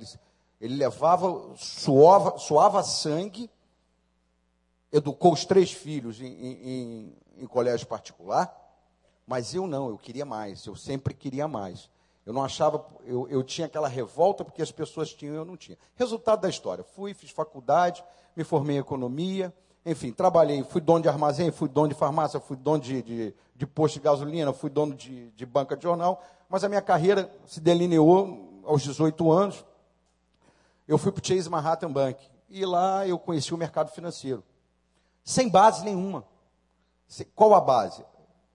ele levava, suava sangue, educou os 3 filhos em colégio particular. Mas eu não, eu queria mais, eu sempre queria mais. Eu não achava, eu tinha aquela revolta porque as pessoas tinham e eu não tinha. Resultado da história, fiz faculdade, me formei em economia, enfim, trabalhei, fui dono de armazém, fui dono de farmácia, fui dono de posto de gasolina, fui dono de banca de jornal, mas a minha carreira se delineou aos 18 anos. Eu fui para o Chase Manhattan Bank e lá eu conheci o mercado financeiro, sem base nenhuma. Qual a base?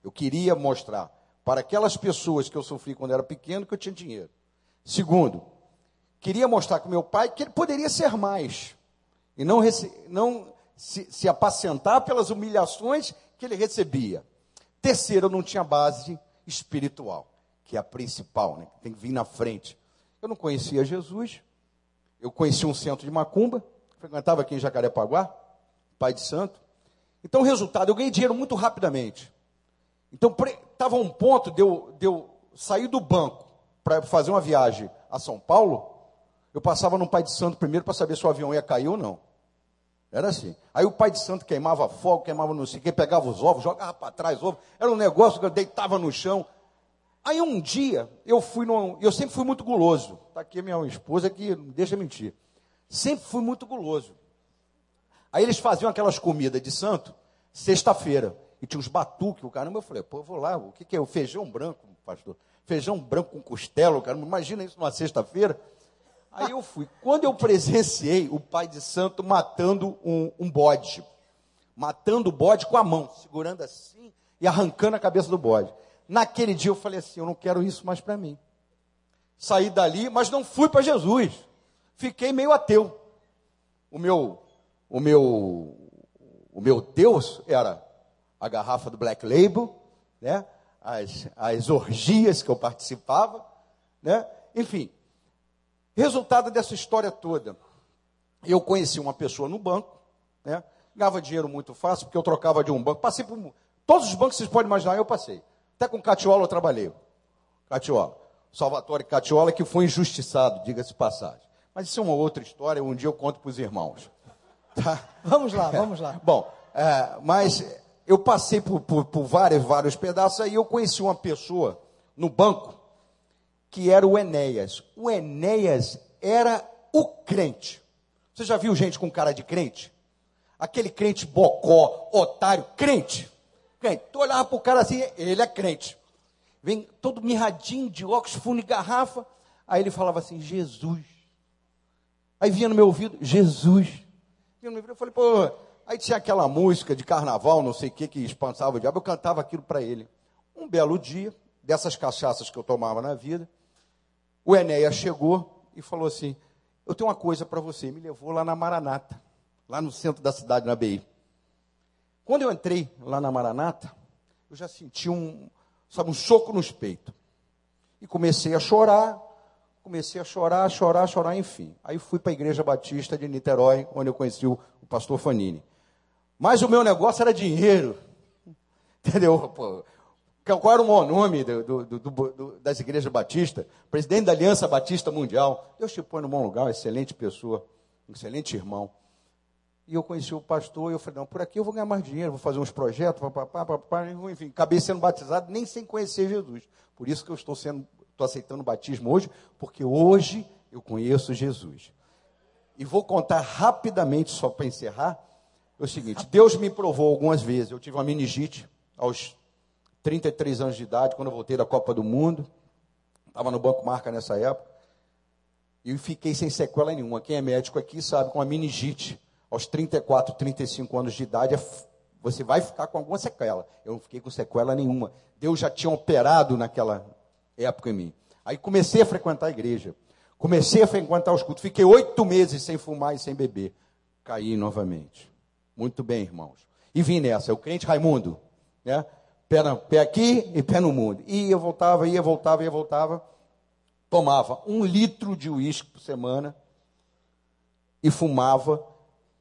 Eu queria mostrar para aquelas pessoas que eu sofri quando era pequeno que eu tinha dinheiro. Segundo, queria mostrar com meu pai que ele poderia ser mais e não se apacentar pelas humilhações que ele recebia. Terceiro, eu não tinha base espiritual, que é a principal, né? Tem que vir na frente. Eu não conhecia Jesus, eu conheci um centro de macumba, frequentava aqui em Jacarepaguá, Pai de Santo. Então, o resultado, eu ganhei dinheiro muito rapidamente. Então, estava um ponto de eu sair do banco para fazer uma viagem a São Paulo, eu passava no Pai de Santo primeiro para saber se o avião ia cair ou não. Era assim. Aí o Pai de Santo queimava fogo, queimava não sei o que, pegava os ovos, jogava para trás ovo. Era um negócio que eu deitava no chão. Aí um dia, eu sempre fui muito guloso. Está aqui minha esposa que não deixa mentir. Sempre fui muito guloso. Aí eles faziam aquelas comidas de santo, sexta-feira. E tinha uns batuques, o caramba. Eu falei, pô, eu vou lá. O que é o feijão branco, pastor? Feijão branco com costela, o caramba. Imagina isso numa sexta-feira. Aí eu fui. Quando eu presenciei o Pai de Santo matando um bode. Matando o bode com a mão, segurando assim e arrancando a cabeça do bode. Naquele dia eu falei assim, eu não quero isso mais para mim. Saí dali, mas não fui para Jesus. Fiquei meio ateu. O meu Deus era a garrafa do Black Label, né? As orgias que eu participava, né? Enfim. Resultado dessa história toda, eu conheci uma pessoa no banco, né? Ganhava dinheiro muito fácil, porque eu trocava de um banco, passei por todos os bancos que vocês podem imaginar, eu passei, até com Catiola eu trabalhei, Salvatore Catiola, que foi injustiçado, diga-se passagem, mas isso é uma outra história, um dia eu conto para os irmãos, tá? Vamos lá. Bom, mas eu passei por vários pedaços, aí eu conheci uma pessoa no banco, que era o Enéas. O Enéas era o crente. Você já viu gente com cara de crente? Aquele crente bocó, otário, crente. Crente. Tu olhava para o cara assim, ele é crente. Vem todo mirradinho, de óculos, fundo de garrafa. Aí ele falava assim, Jesus. Aí vinha no meu ouvido, Jesus. Vinha no meu ouvido, eu falei, pô. Aí tinha aquela música de carnaval, não sei o que espantava o diabo. Eu cantava aquilo para ele. Um belo dia, dessas cachaças que eu tomava na vida, o Enéas chegou e falou assim, eu tenho uma coisa para você, me levou lá na Maranata, lá no centro da cidade, na BI. Quando eu entrei lá na Maranata, eu já senti um soco nos peitos. E comecei a chorar, enfim. Aí fui para a Igreja Batista de Niterói, onde eu conheci o pastor Fanini. Mas o meu negócio era dinheiro. Entendeu, pô? Qual era o maior nome das igrejas batistas? Presidente da Aliança Batista Mundial. Deus te põe no bom lugar, excelente pessoa, excelente irmão. E eu conheci o pastor e eu falei, não, por aqui eu vou ganhar mais dinheiro, vou fazer uns projetos, enfim, acabei sendo batizado nem sem conhecer Jesus. Por isso que eu estou aceitando o batismo hoje, porque hoje eu conheço Jesus. E vou contar rapidamente, só para encerrar, é o seguinte, Deus me provou algumas vezes, eu tive uma meningite aos 33 anos de idade, quando eu voltei da Copa do Mundo, estava no Banco Marca nessa época, e fiquei sem sequela nenhuma. Quem é médico aqui sabe que uma meningite, aos 34, 35 anos de idade, você vai ficar com alguma sequela. Eu não fiquei com sequela nenhuma. Deus já tinha operado naquela época em mim. Aí comecei a frequentar a igreja, comecei a frequentar os cultos, fiquei 8 meses sem fumar e sem beber. Caí novamente. Muito bem, irmãos. E vim nessa, o crente Raimundo, né? Pé aqui e pé no mundo. Ia, voltava. Tomava 1 litro de uísque por semana e fumava.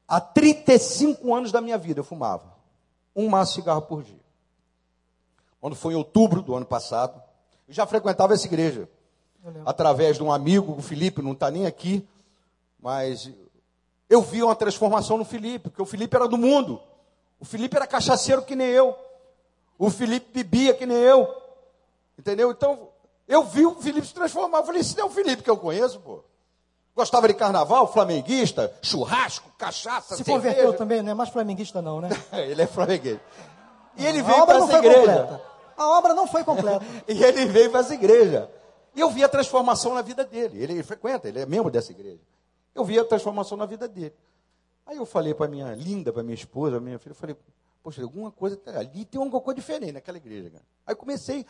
Há 35 anos da minha vida eu fumava. Um maço de cigarro por dia. Quando foi em outubro do ano passado, eu já frequentava essa igreja. Através de um amigo, o Felipe não está nem aqui, mas eu vi uma transformação no Felipe, porque o Felipe era do mundo. O Felipe era cachaceiro que nem eu. O Felipe bebia que nem eu, entendeu? Então, eu vi o Felipe se transformar, eu falei, esse não é o Felipe que eu conheço, pô. Gostava de carnaval, flamenguista, churrasco, cachaça, cerveja. Se converteu também, não é mais flamenguista não, né? Ele é flamenguista. E ele veio para essa igreja. Completa. A obra não foi completa. E ele veio para essa igreja. E eu vi a transformação na vida dele. Ele frequenta, ele é membro dessa igreja. Eu vi a transformação na vida dele. Aí eu falei para minha esposa, minha filha, eu falei, Poxa, alguma coisa ali tem alguma coisa diferente naquela igreja, cara. Aí comecei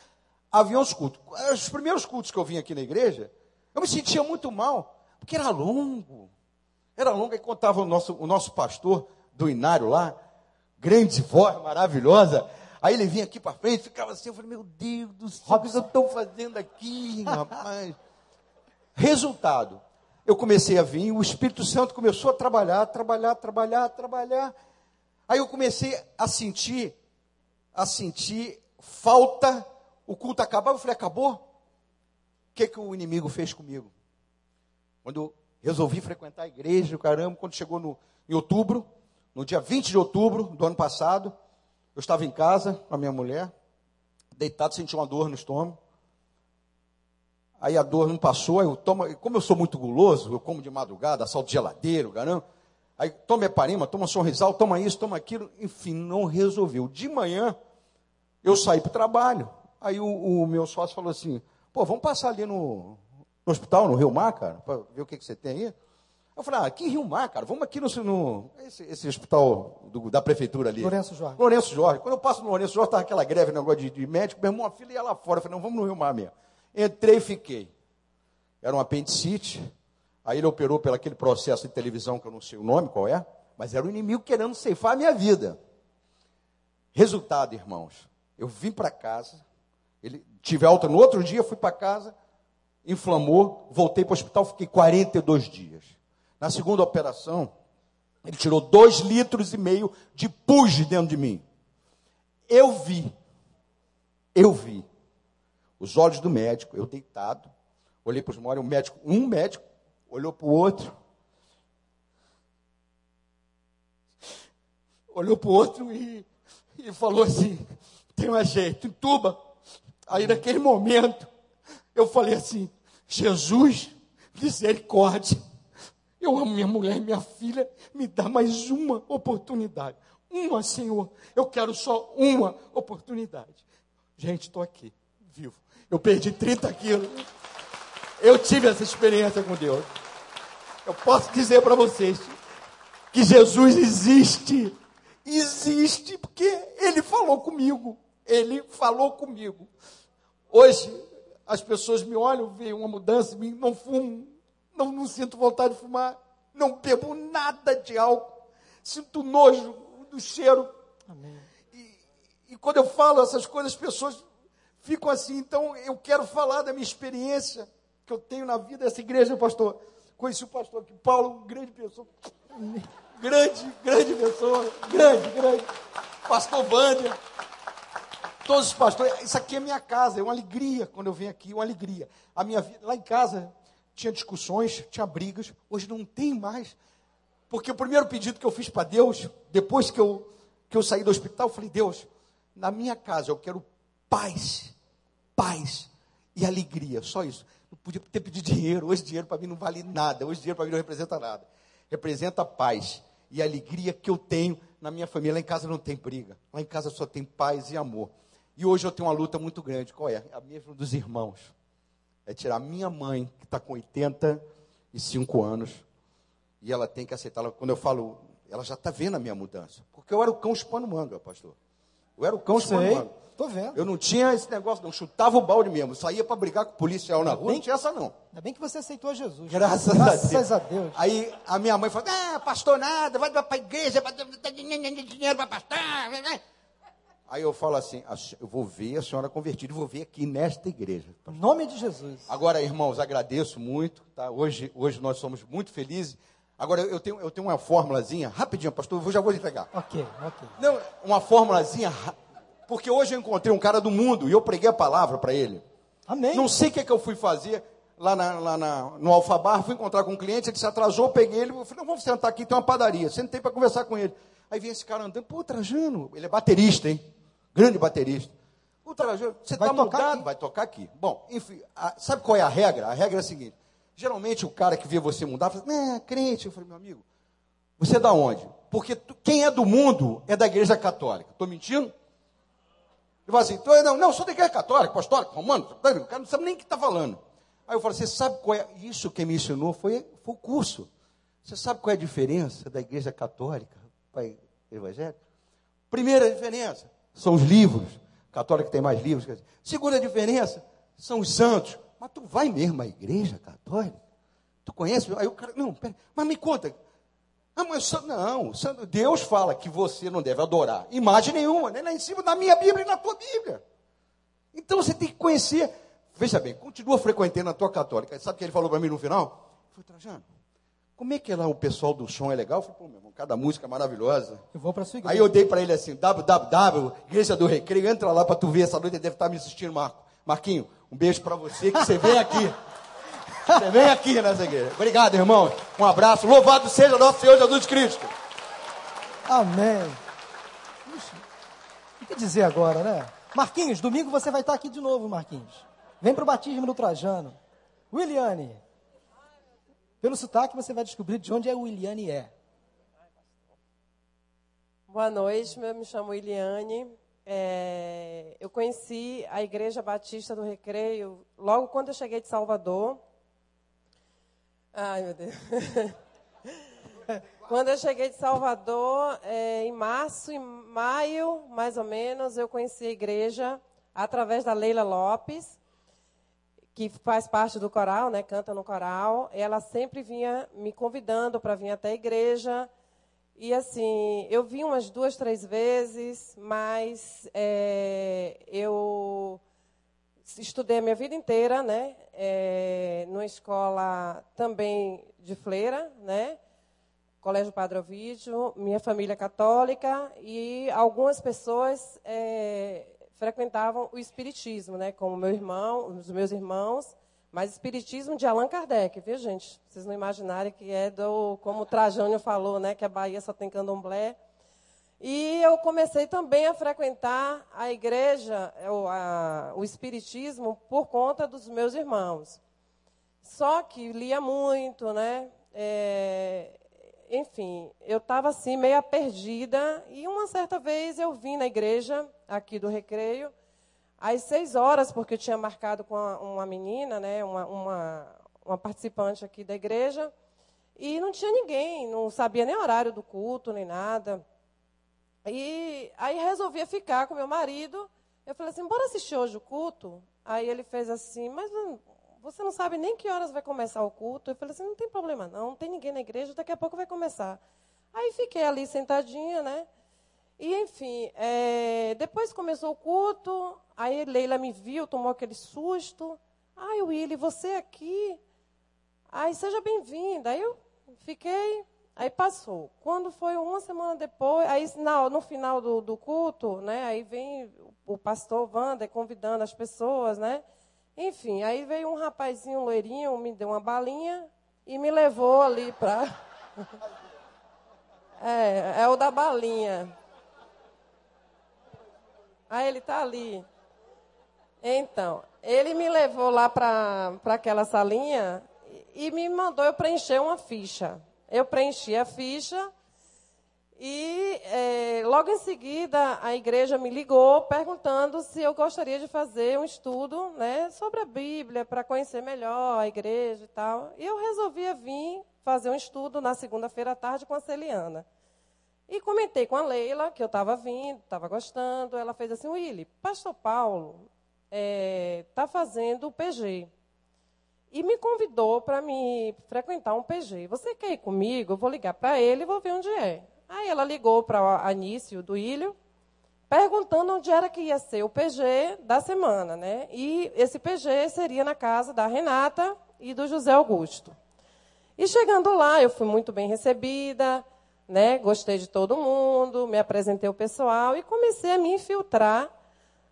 a vir aos cultos. Os primeiros cultos que eu vim aqui na igreja, eu me sentia muito mal, porque era longo. Era longo, aí contava o nosso pastor do Inário lá, grande voz, maravilhosa. Aí ele vinha aqui para frente, ficava assim, eu falei, meu Deus do céu, o que eu estou fazendo aqui, rapaz? Resultado, eu comecei a vir, o Espírito Santo começou a trabalhar. Aí eu comecei a sentir falta, o culto acabava, eu falei, acabou? O que o inimigo fez comigo? Quando eu resolvi frequentar a igreja, caramba, quando chegou em outubro, no dia 20 de outubro do ano passado, eu estava em casa com a minha mulher, deitado, senti uma dor no estômago. Aí a dor não passou, aí eu tomo, como eu sou muito guloso, eu como de madrugada, assalto de geladeiro, caramba. Aí toma heparina, toma sorrisal, toma isso, toma aquilo, enfim, não resolveu. De manhã, eu saí para o trabalho, aí o meu sócio falou assim, pô, vamos passar ali no hospital, no Rio Mar, cara, para ver o que você tem aí. Eu falei, ah, aqui em Rio Mar, cara, vamos aqui esse hospital da prefeitura ali. Lourenço Jorge. Quando eu passo no Lourenço Jorge, estava aquela greve, negócio de médico, meu irmão, a filha ia lá fora. Eu falei, não, vamos no Rio Mar mesmo. Entrei e fiquei. Era um apendicite. Aí ele operou pelo aquele processo de televisão, que eu não sei o nome, qual é, mas era um inimigo querendo ceifar a minha vida. Resultado, irmãos, eu vim para casa, tive alta no outro dia, fui para casa, inflamou, voltei para o hospital, fiquei 42 dias. Na segunda operação, ele tirou 2,5 litros de pus de dentro de mim. Eu vi os olhos do médico, eu deitado, olhei para os móveis, um médico olhou para o outro, e falou assim, tem mais jeito, entuba. Aí naquele momento, eu falei assim, Jesus, misericórdia, eu amo minha mulher e minha filha, me dá mais uma oportunidade, uma, Senhor, eu quero só uma oportunidade. Gente, estou aqui, vivo, eu perdi 30 quilos, eu tive essa experiência com Deus. Eu posso dizer para vocês que Jesus existe, porque Ele falou comigo. Hoje, as pessoas me olham, veem uma mudança, não fumo, não sinto vontade de fumar, não bebo nada de álcool, sinto nojo do cheiro. Amém. E quando eu falo essas coisas, as pessoas ficam assim, então eu quero falar da minha experiência que eu tenho na vida dessa igreja, pastor. Conheci o pastor aqui, Paulo, grande pessoa, pastor Vânia, todos os pastores, isso aqui é minha casa, é uma alegria quando eu venho aqui, uma alegria. A minha vida, lá em casa, tinha discussões, tinha brigas, hoje não tem mais, porque o primeiro pedido que eu fiz para Deus, depois que eu saí do hospital, eu falei, Deus, na minha casa eu quero paz e alegria, só isso. Eu podia ter pedido dinheiro, hoje dinheiro para mim não vale nada, hoje dinheiro para mim não representa nada. Representa a paz e a alegria que eu tenho na minha família. Lá em casa não tem briga, lá em casa só tem paz e amor. E hoje eu tenho uma luta muito grande, qual é? A minha dos irmãos. É tirar minha mãe, que está com 85 anos, e ela tem que aceitar. Quando eu falo, ela já está vendo a minha mudança. Porque eu era o cão chupando manga, pastor. Eu era o cão chupando manga. Tô vendo. Eu não tinha esse negócio, não. Chutava o balde mesmo. Saía para brigar com o policial na rua. Não tinha essa, não. Ainda bem que você aceitou a Jesus. Graças a Deus. Aí a minha mãe falou, pastor nada, vai para a igreja, dá dinheiro para pastor. Aí eu falo assim, eu vou ver a senhora convertida e vou ver aqui nesta igreja. Em nome de Jesus. Agora, irmãos, agradeço muito. Tá? Hoje nós somos muito felizes. Agora, eu tenho uma formulazinha, rapidinho, pastor, eu já vou lhe entregar. Ok. Não, uma formulazinha... Porque hoje eu encontrei um cara do mundo e eu preguei a palavra para ele. Amém. Não sei o que é que eu fui fazer lá no Alfabar, fui encontrar com um cliente, ele se atrasou, peguei ele, eu falei, não, vamos sentar aqui, tem uma padaria. Sentei para conversar com ele. Aí vem esse cara andando, Trajano, ele é baterista, hein? Grande baterista. Trajano, você está mudado? Vai tocar aqui. Bom, enfim, sabe qual é a regra? A regra é a seguinte, geralmente o cara que vê você mudar, fala, não, crente. Eu falei, meu amigo, você é da onde? Porque quem é do mundo é da igreja católica. Estou mentindo? Ele fala assim, não, sou da igreja católica, apostólica, romana, o cara não sabe nem o que está falando. Aí eu falo, você sabe qual é, isso quem me ensinou foi o curso. Você sabe qual é a diferença da igreja católica para a evangélica? Primeira diferença são os livros. Católico tem mais livros. Segunda diferença são os santos. Mas tu vai mesmo à igreja católica? Tu conhece? Aí o cara, não, pera, mas me conta. Ah, mas não, Deus fala que você não deve adorar imagem nenhuma, nem lá em cima da minha Bíblia e na tua Bíblia. Então você tem que conhecer. Veja bem, continua frequentando a tua católica. Sabe o que ele falou para mim no final? Ele falou, Trajano, como é que é lá o pessoal do som é legal? Eu falei, pô, meu irmão, cada música é maravilhosa. Eu vou para sua igreja. Aí eu dei para ele assim, www, Igreja do Recreio, entra lá para tu ver essa noite, ele deve estar me assistindo, Marquinho, um beijo para você, que você vem aqui. Você vem aqui nessa igreja. Obrigado, irmão. Um abraço. Louvado seja nosso Senhor Jesus Cristo. Amém. O que dizer agora, né? Marquinhos, domingo você vai estar aqui de novo, Marquinhos. Vem para o batismo do Trajano. Williane. Pelo sotaque você vai descobrir de onde é Williane é. Boa noite, eu me chamo Williane. Eu conheci a Igreja Batista do Recreio logo quando eu cheguei de Salvador. Ai, meu Deus. Quando eu cheguei de Salvador, em março e maio, mais ou menos, eu conheci a igreja através da Leila Lopes, que faz parte do coral, né, canta no coral. Ela sempre vinha me convidando para vir até a igreja. E assim, eu vim umas 2, 3 vezes, mas eu estudei a minha vida inteira, né? Numa escola também de freira, né? Colégio Padre Ovídio, minha família católica, e algumas pessoas frequentavam o espiritismo, né? Como meu irmão, os meus irmãos, mas espiritismo de Allan Kardec, viu, gente? Vocês não imaginarem que é do, como o Trajano falou, né? Que a Bahia só tem candomblé. E eu comecei também a frequentar a igreja, o espiritismo, por conta dos meus irmãos. Só que lia muito, né? Enfim, eu estava assim, meio perdida. E uma certa vez eu vim na igreja aqui do Recreio, às 6 horas, porque eu tinha marcado com uma menina, né, uma participante aqui da igreja, e não tinha ninguém, não sabia nem o horário do culto, nem nada. E aí resolvi ficar com meu marido. Eu falei assim, bora assistir hoje o culto? Aí ele fez assim, mas você não sabe nem que horas vai começar o culto? Eu falei assim, não tem problema não, não tem ninguém na igreja, daqui a pouco vai começar. Aí fiquei ali sentadinha, né? E, enfim, depois começou o culto, aí Leila me viu, tomou aquele susto. Ai, Willy, você aqui? Ai, seja bem-vinda. Aí eu fiquei, aí passou. Quando foi uma semana depois, aí no final do culto, né, aí vem o pastor Wander convidando as pessoas, né? Enfim, aí veio um rapazinho loirinho, me deu uma balinha e me levou ali para... é o da balinha. Ah, ele está ali. Então, ele me levou lá para aquela salinha e me mandou eu preencher uma ficha. Eu preenchi a ficha e logo em seguida a igreja me ligou perguntando se eu gostaria de fazer um estudo, né, sobre a Bíblia, para conhecer melhor a igreja e tal. E eu resolvi vir fazer um estudo na segunda-feira à tarde com a Celiana. E comentei com a Leila, que eu estava vindo, estava gostando. Ela fez assim, Willy, pastor Paulo está fazendo o PG. E me convidou para me frequentar um PG. Você quer ir comigo? Eu vou ligar para ele e vou ver onde é. Aí ela ligou para a Anício do Duílio, perguntando onde era que ia ser o PG da semana, né? E esse PG seria na casa da Renata e do José Augusto. E chegando lá, eu fui muito bem recebida, né? Gostei de todo mundo, me apresentei ao pessoal e comecei a me infiltrar,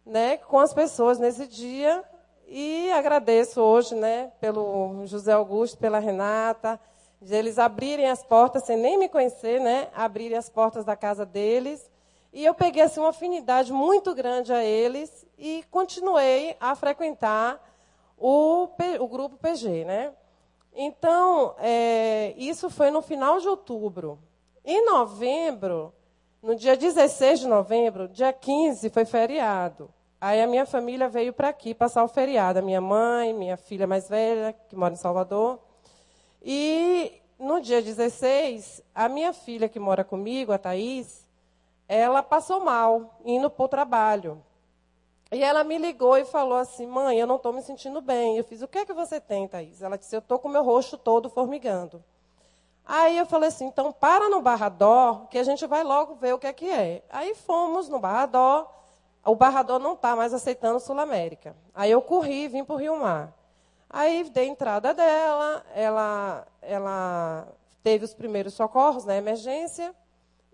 né, com as pessoas nesse dia. E agradeço hoje, né, pelo José Augusto, pela Renata, de eles abrirem as portas, sem nem me conhecer, né, abrirem as portas da casa deles. E eu peguei assim, uma afinidade muito grande a eles e continuei a frequentar o grupo PG. Né? Então, isso foi no final de outubro. Em novembro, no dia 16 de novembro, dia 15, foi feriado. Aí a minha família veio para aqui passar o feriado. A minha mãe, minha filha mais velha, que mora em Salvador. E no dia 16, a minha filha que mora comigo, a Thaís, ela passou mal, indo para o trabalho. E ela me ligou e falou assim, mãe, eu não estou me sentindo bem. Eu fiz, o que é que você tem, Thaís? Ela disse, eu estou com o meu rosto todo formigando. Aí eu falei assim, então para no Barradó, que a gente vai logo ver o que é que é. Aí fomos no Barradó, o Barradó não está mais aceitando Sul América. Aí eu corri e vim para o Rio Mar. Aí dei entrada dela, ela teve os primeiros socorros na emergência,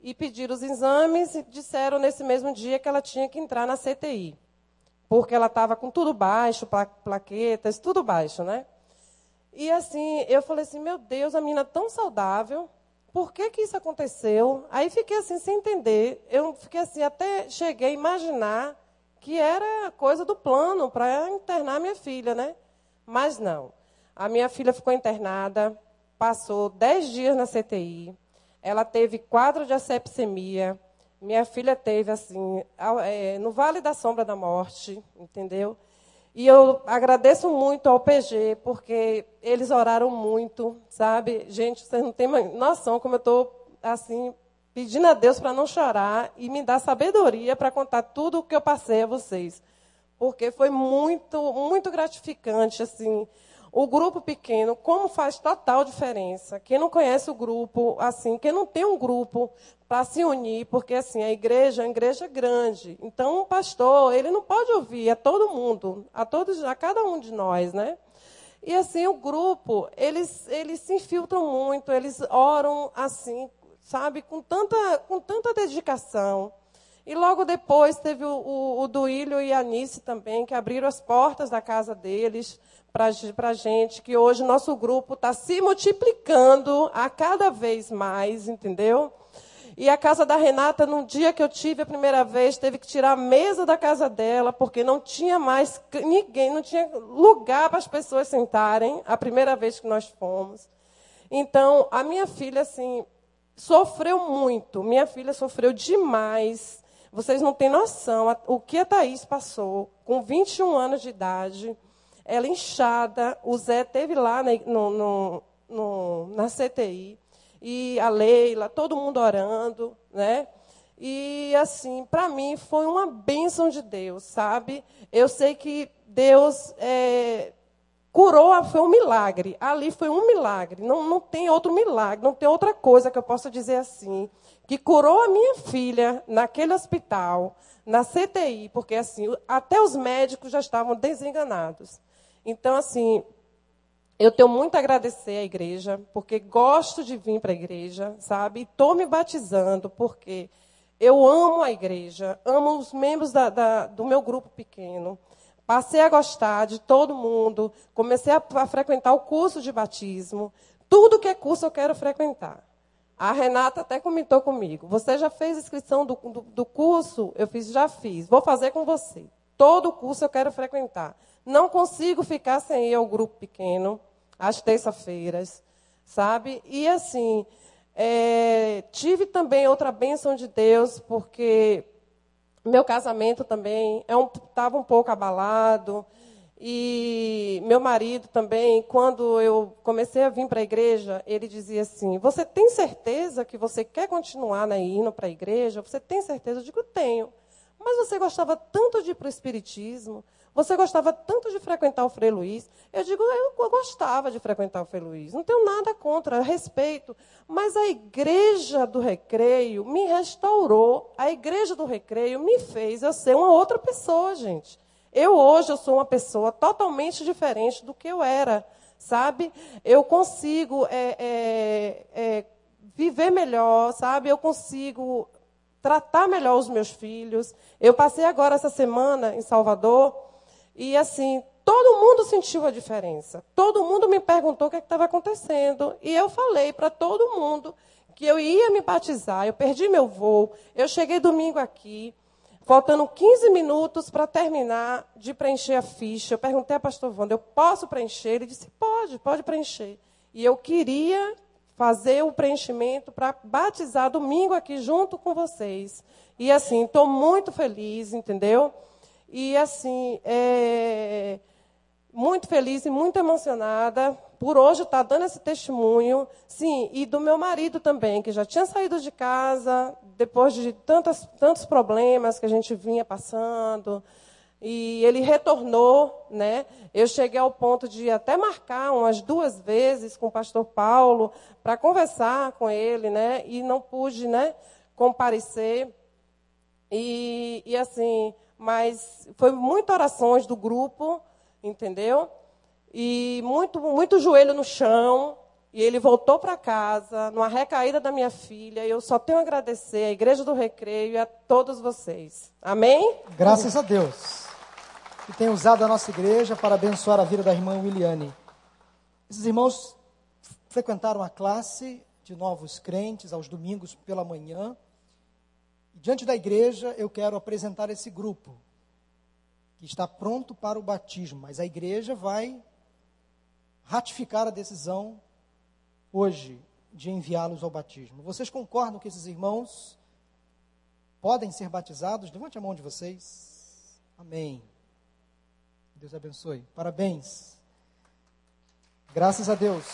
e pediram os exames e disseram nesse mesmo dia que ela tinha que entrar na CTI, porque ela estava com tudo baixo, plaquetas, tudo baixo, né? E assim, eu falei assim, meu Deus, a menina tão saudável, por que que isso aconteceu? Aí fiquei assim, sem entender, eu fiquei assim, até cheguei a imaginar que era coisa do plano para internar minha filha, né? Mas não, a minha filha ficou internada, passou 10 dias na CTI, ela teve quadro de asepsemia, minha filha teve, assim, no Vale da Sombra da Morte, entendeu? E eu agradeço muito ao PG, porque eles oraram muito, sabe? Gente, vocês não têm noção como eu estou, assim, pedindo a Deus para não chorar e me dar sabedoria para contar tudo o que eu passei a vocês. Porque foi muito, muito gratificante, assim. O grupo pequeno, como faz total diferença. Quem não conhece o grupo, assim, quem não tem um grupo para se unir, porque assim, a igreja é grande. Então, um pastor, ele não pode ouvir a todo mundo, a cada um de nós, né? E assim, o grupo, eles se infiltram muito, eles oram assim, sabe, com tanta dedicação. E logo depois teve o Duílio e a Anice também, que abriram as portas da casa deles para a gente, que hoje o nosso grupo está se multiplicando a cada vez mais, entendeu? E a casa da Renata, num dia que eu tive a primeira vez, teve que tirar a mesa da casa dela, porque não tinha mais ninguém, não tinha lugar para as pessoas sentarem, a primeira vez que nós fomos. Então, a minha filha, assim, sofreu muito, minha filha sofreu demais. Vocês não têm noção o que a Thaís passou com 21 anos de idade. Ela inchada, o Zé esteve lá na CTI, e a Leila, todo mundo orando, né? E, assim, para mim foi uma bênção de Deus, sabe? Eu sei que Deus curou, foi um milagre. Ali foi um milagre, não tem outro milagre, não tem outra coisa que eu possa dizer assim. Que curou a minha filha naquele hospital, na CTI, porque assim, até os médicos já estavam desenganados. Então, assim, eu tenho muito a agradecer à igreja, porque gosto de vir para a igreja, sabe? E estou me batizando, porque eu amo a igreja, amo os membros do meu grupo pequeno. Passei a gostar de todo mundo, comecei a frequentar o curso de batismo. Tudo que é curso eu quero frequentar. A Renata até comentou comigo, você já fez inscrição do curso? Eu fiz, já fiz. Vou fazer com você. Todo curso eu quero frequentar. Não consigo ficar sem ir ao grupo pequeno, às terça-feiras, sabe? E, assim, tive também outra bênção de Deus, porque meu casamento também estava um pouco abalado. E meu marido também, quando eu comecei a vir para a igreja, ele dizia assim, você tem certeza que você quer continuar indo para a igreja? Você tem certeza? Eu digo, tenho. Mas você gostava tanto de ir para o espiritismo? Você gostava tanto de frequentar o Frei Luiz? Eu digo, eu gostava de frequentar o Frei Luiz. Não tenho nada contra, respeito. Mas a Igreja do Recreio me restaurou. A Igreja do Recreio me fez eu ser uma outra pessoa, gente. Hoje eu sou uma pessoa totalmente diferente do que eu era, sabe? Eu consigo viver melhor, sabe? Eu consigo tratar melhor os meus filhos. Eu passei agora essa semana em Salvador e, assim, todo mundo sentiu a diferença. Todo mundo me perguntou o que estava acontecendo e eu falei para todo mundo que eu ia me batizar, eu perdi meu voo, eu cheguei domingo aqui, faltando 15 minutos para terminar de preencher a ficha. Eu perguntei ao pastor Wanda, eu posso preencher? Ele disse, pode preencher. E eu queria fazer o preenchimento para batizar domingo aqui junto com vocês. E, assim, estou muito feliz, entendeu? E, assim, muito feliz e muito emocionada por hoje estar dando esse testemunho, sim, e do meu marido também, que já tinha saído de casa, depois de tantos problemas que a gente vinha passando, e ele retornou, né? Eu cheguei ao ponto de até marcar umas 2 vezes com o pastor Paulo para conversar com ele, né? E não pude, né, comparecer. E assim, mas foi muitas orações do grupo, entendeu? E muito joelho no chão. E ele voltou para casa, numa recaída da minha filha. E eu só tenho a agradecer à Igreja do Recreio e a todos vocês. Amém? Graças a Deus, que tem usado a nossa igreja para abençoar a vida da irmã Williane. Esses irmãos frequentaram a classe de novos crentes aos domingos pela manhã. Diante da igreja, eu quero apresentar esse grupo, que está pronto para o batismo, mas a igreja vai ratificar a decisão hoje de enviá-los ao batismo. Vocês concordam que esses irmãos podem ser batizados? Levante a mão de vocês. Amém. Deus abençoe. Parabéns. Graças a Deus.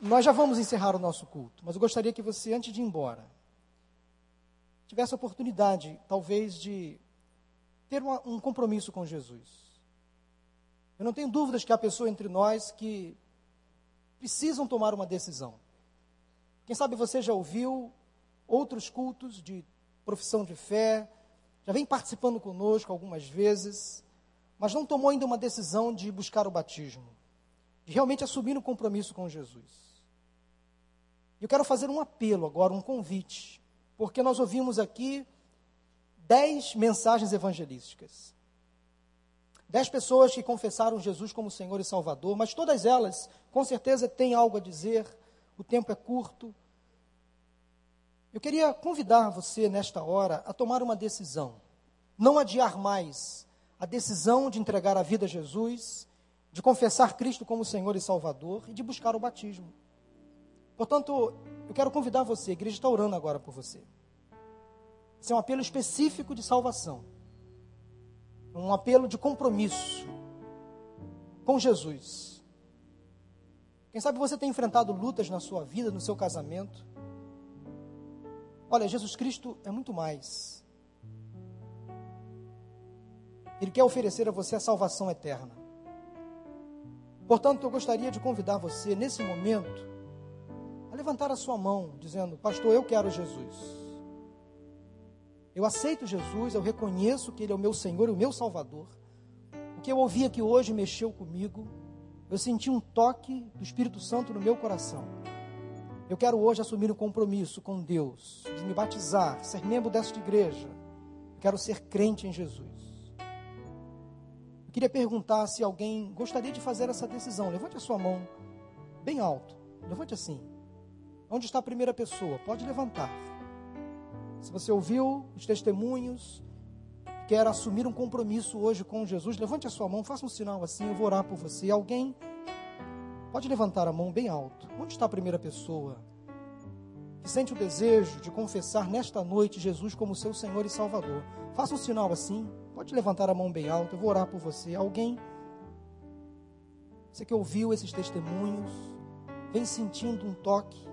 Nós já vamos encerrar o nosso culto, mas eu gostaria que você, antes de ir embora, tivesse a oportunidade, talvez, de ter um compromisso com Jesus. Eu não tenho dúvidas que há pessoas entre nós que precisam tomar uma decisão. Quem sabe você já ouviu outros cultos de profissão de fé, já vem participando conosco algumas vezes, mas não tomou ainda uma decisão de buscar o batismo, de realmente assumir um compromisso com Jesus. Eu quero fazer um apelo agora, um convite, porque nós ouvimos aqui 10 mensagens evangelísticas. 10 pessoas que confessaram Jesus como Senhor e Salvador, mas todas elas, com certeza, têm algo a dizer, o tempo é curto. Eu queria convidar você, nesta hora, a tomar uma decisão, não adiar mais a decisão de entregar a vida a Jesus, de confessar Cristo como Senhor e Salvador e de buscar o batismo. Portanto, eu quero convidar você, a igreja está orando agora por você. Esse é um apelo específico de salvação, um apelo de compromisso com Jesus. Quem sabe você tem enfrentado lutas na sua vida, no seu casamento. Olha, Jesus Cristo é muito mais. Ele quer oferecer a você a salvação eterna. Portanto, eu gostaria de convidar você, nesse momento, a levantar a sua mão, dizendo: pastor, eu quero Jesus. Eu aceito Jesus, eu reconheço que Ele é o meu Senhor e o meu Salvador. O que eu ouvi aqui hoje mexeu comigo. Eu senti um toque do Espírito Santo no meu coração. Eu quero hoje assumir um compromisso com Deus, de me batizar, ser membro desta igreja. Eu quero ser crente em Jesus. Queria perguntar se alguém gostaria de fazer essa decisão. Levante a sua mão bem alto. Levante assim. Onde está a primeira pessoa? Pode levantar. Se você ouviu os testemunhos, quer assumir um compromisso hoje com Jesus, levante a sua mão, faça um sinal assim, eu vou orar por você. Alguém pode levantar a mão bem alto. Onde está a primeira pessoa que sente o desejo de confessar nesta noite Jesus como seu Senhor e Salvador? Faça um sinal assim. Pode levantar a mão bem alta, eu vou orar por você. Alguém, você que ouviu esses testemunhos, vem sentindo um toque,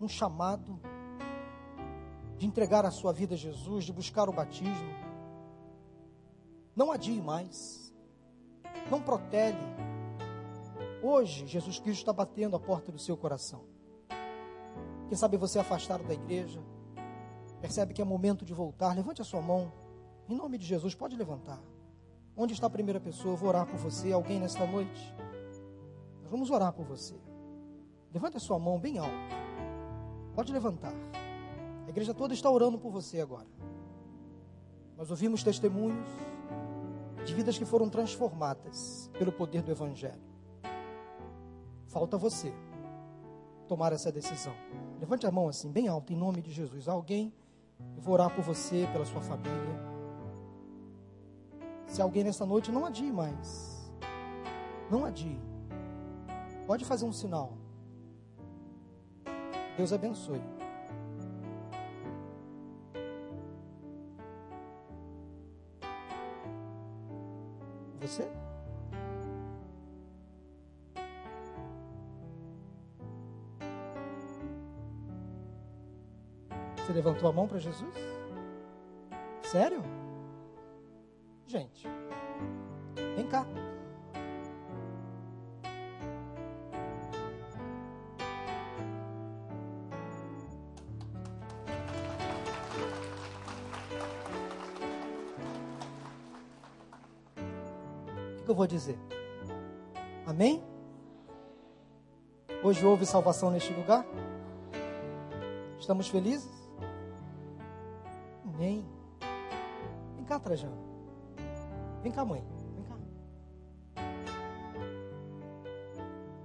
um chamado de entregar a sua vida a Jesus, de buscar o batismo. Não adie mais, não protele. Hoje, Jesus Cristo está batendo a porta do seu coração. Quem sabe você é afastado da igreja, percebe que é momento de voltar, levante a sua mão. Em nome de Jesus, pode levantar. Onde está a primeira pessoa? Eu vou orar por você. Alguém nesta noite? Nós vamos orar por você. Levante a sua mão bem alto. Pode levantar. A igreja toda está orando por você agora. Nós ouvimos testemunhos de vidas que foram transformadas pelo poder do Evangelho. Falta você tomar essa decisão. Levante a mão assim, bem alto, em nome de Jesus. Alguém? Eu vou orar por você, pela sua família. Se alguém nessa noite, não adie mais. Não adie. Pode fazer um sinal. Deus abençoe. Você? Você levantou a mão para Jesus? Sério? Gente, vem cá. O que eu vou dizer? Amém? Hoje houve salvação neste lugar? Estamos felizes? Amém. Vem cá, Trajano. Vem cá, mãe. Vem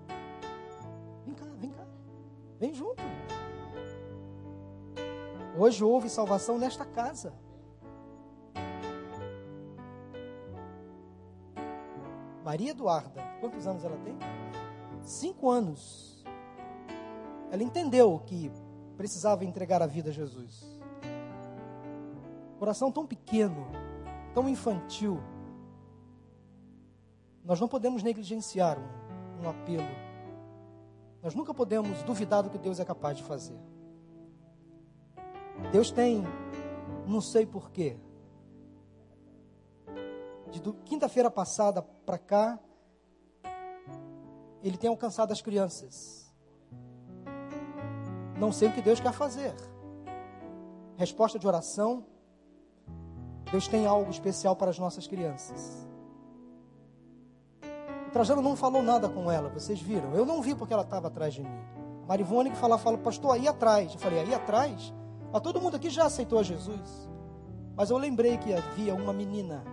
cá. Vem cá, vem cá. Vem junto. Hoje houve salvação nesta casa. Maria Eduarda, quantos anos ela tem? 5 anos. Ela entendeu que precisava entregar a vida a Jesus. Coração tão pequeno, tão infantil. Nós não podemos negligenciar um apelo. Nós nunca podemos duvidar do que Deus é capaz de fazer. Deus tem, não sei porquê, de quinta-feira passada para cá, ele tem alcançado as crianças. Não sei o que Deus quer fazer. Resposta de oração: Deus tem algo especial para as nossas crianças. O Trajano não falou nada com ela, vocês viram. Eu não vi porque ela estava atrás de mim. A Marivone que fala, pastor, aí atrás. Eu falei, aí atrás? Mas todo mundo aqui já aceitou a Jesus. Mas eu lembrei que havia uma menina,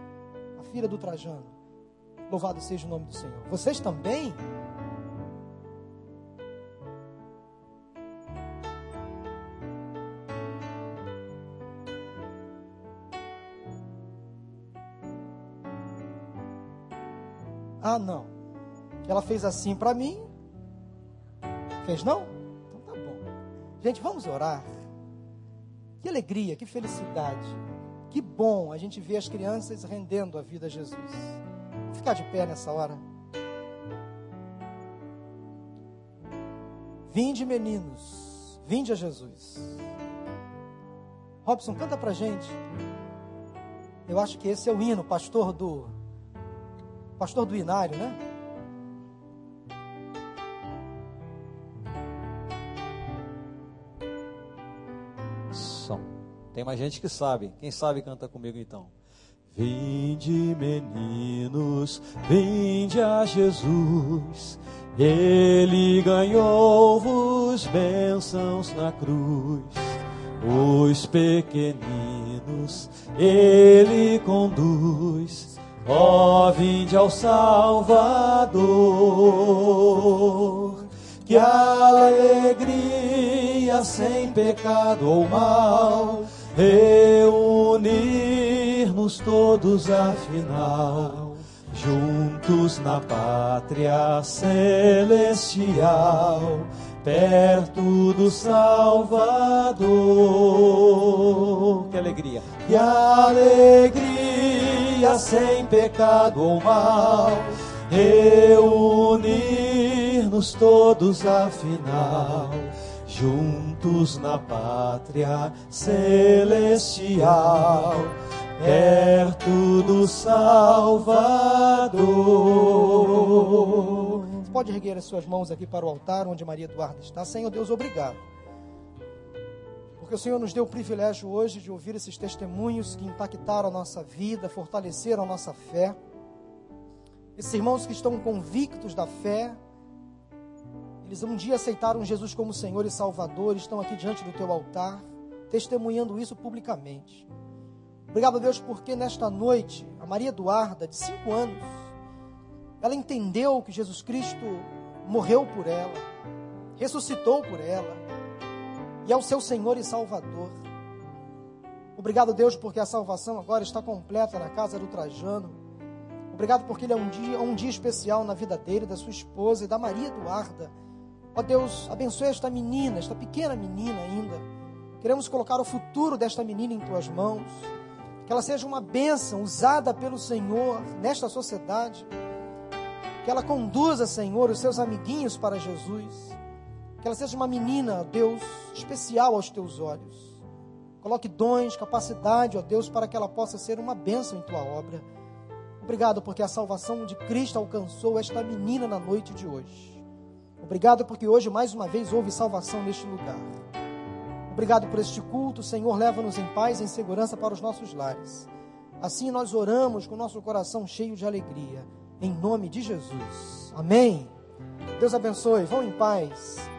filha do Trajano, louvado seja o nome do Senhor. Vocês também? Ah, não. Ela fez assim para mim. Fez não? Então tá bom. Gente, vamos orar. Que alegria, que felicidade. Que bom a gente ver as crianças rendendo a vida a Jesus. Vamos ficar de pé nessa hora. Vinde, meninos, vinde a Jesus. Robson, canta pra gente. Eu acho que esse é o hino, pastor do hinário, né? Tem mais gente que sabe. Quem sabe canta comigo então. Vinde, meninos, vinde a Jesus. Ele ganhou-vos bênçãos na cruz. Os pequeninos ele conduz. Ó, vinde ao Salvador. Que alegria sem pecado ou mal. Reunir-nos todos afinal, juntos na pátria celestial, perto do Salvador. Que alegria! Que alegria sem pecado ou mal, reunir-nos todos afinal, juntos na pátria celestial, perto do Salvador. Você pode erguer as suas mãos aqui para o altar onde Maria Eduarda está. Senhor Deus, obrigado. Porque o Senhor nos deu o privilégio hoje de ouvir esses testemunhos que impactaram a nossa vida, fortaleceram a nossa fé. Esses irmãos que estão convictos da fé, eles um dia aceitaram Jesus como Senhor e Salvador, estão aqui diante do teu altar, testemunhando isso publicamente. Obrigado, Deus, porque nesta noite, a Maria Eduarda, de 5 anos, ela entendeu que Jesus Cristo morreu por ela, ressuscitou por ela, e é o seu Senhor e Salvador. Obrigado, Deus, porque a salvação agora está completa na casa do Trajano. Obrigado porque ele é um dia especial na vida dele, da sua esposa e da Maria Eduarda. Ó Deus, abençoe esta menina, esta pequena menina ainda. Queremos colocar o futuro desta menina em tuas mãos. Que ela seja uma bênção usada pelo Senhor nesta sociedade. Que ela conduza, Senhor, os seus amiguinhos para Jesus. Que ela seja uma menina, ó Deus, especial aos teus olhos. Coloque dons, capacidade, ó Deus, para que ela possa ser uma bênção em Tua obra. Obrigado porque a salvação de Cristo alcançou esta menina na noite de hoje. Obrigado porque hoje, mais uma vez, houve salvação neste lugar. Obrigado por este culto, Senhor, leva-nos em paz e em segurança para os nossos lares. Assim nós oramos com nosso coração cheio de alegria. Em nome de Jesus. Amém. Deus abençoe. Vão em paz.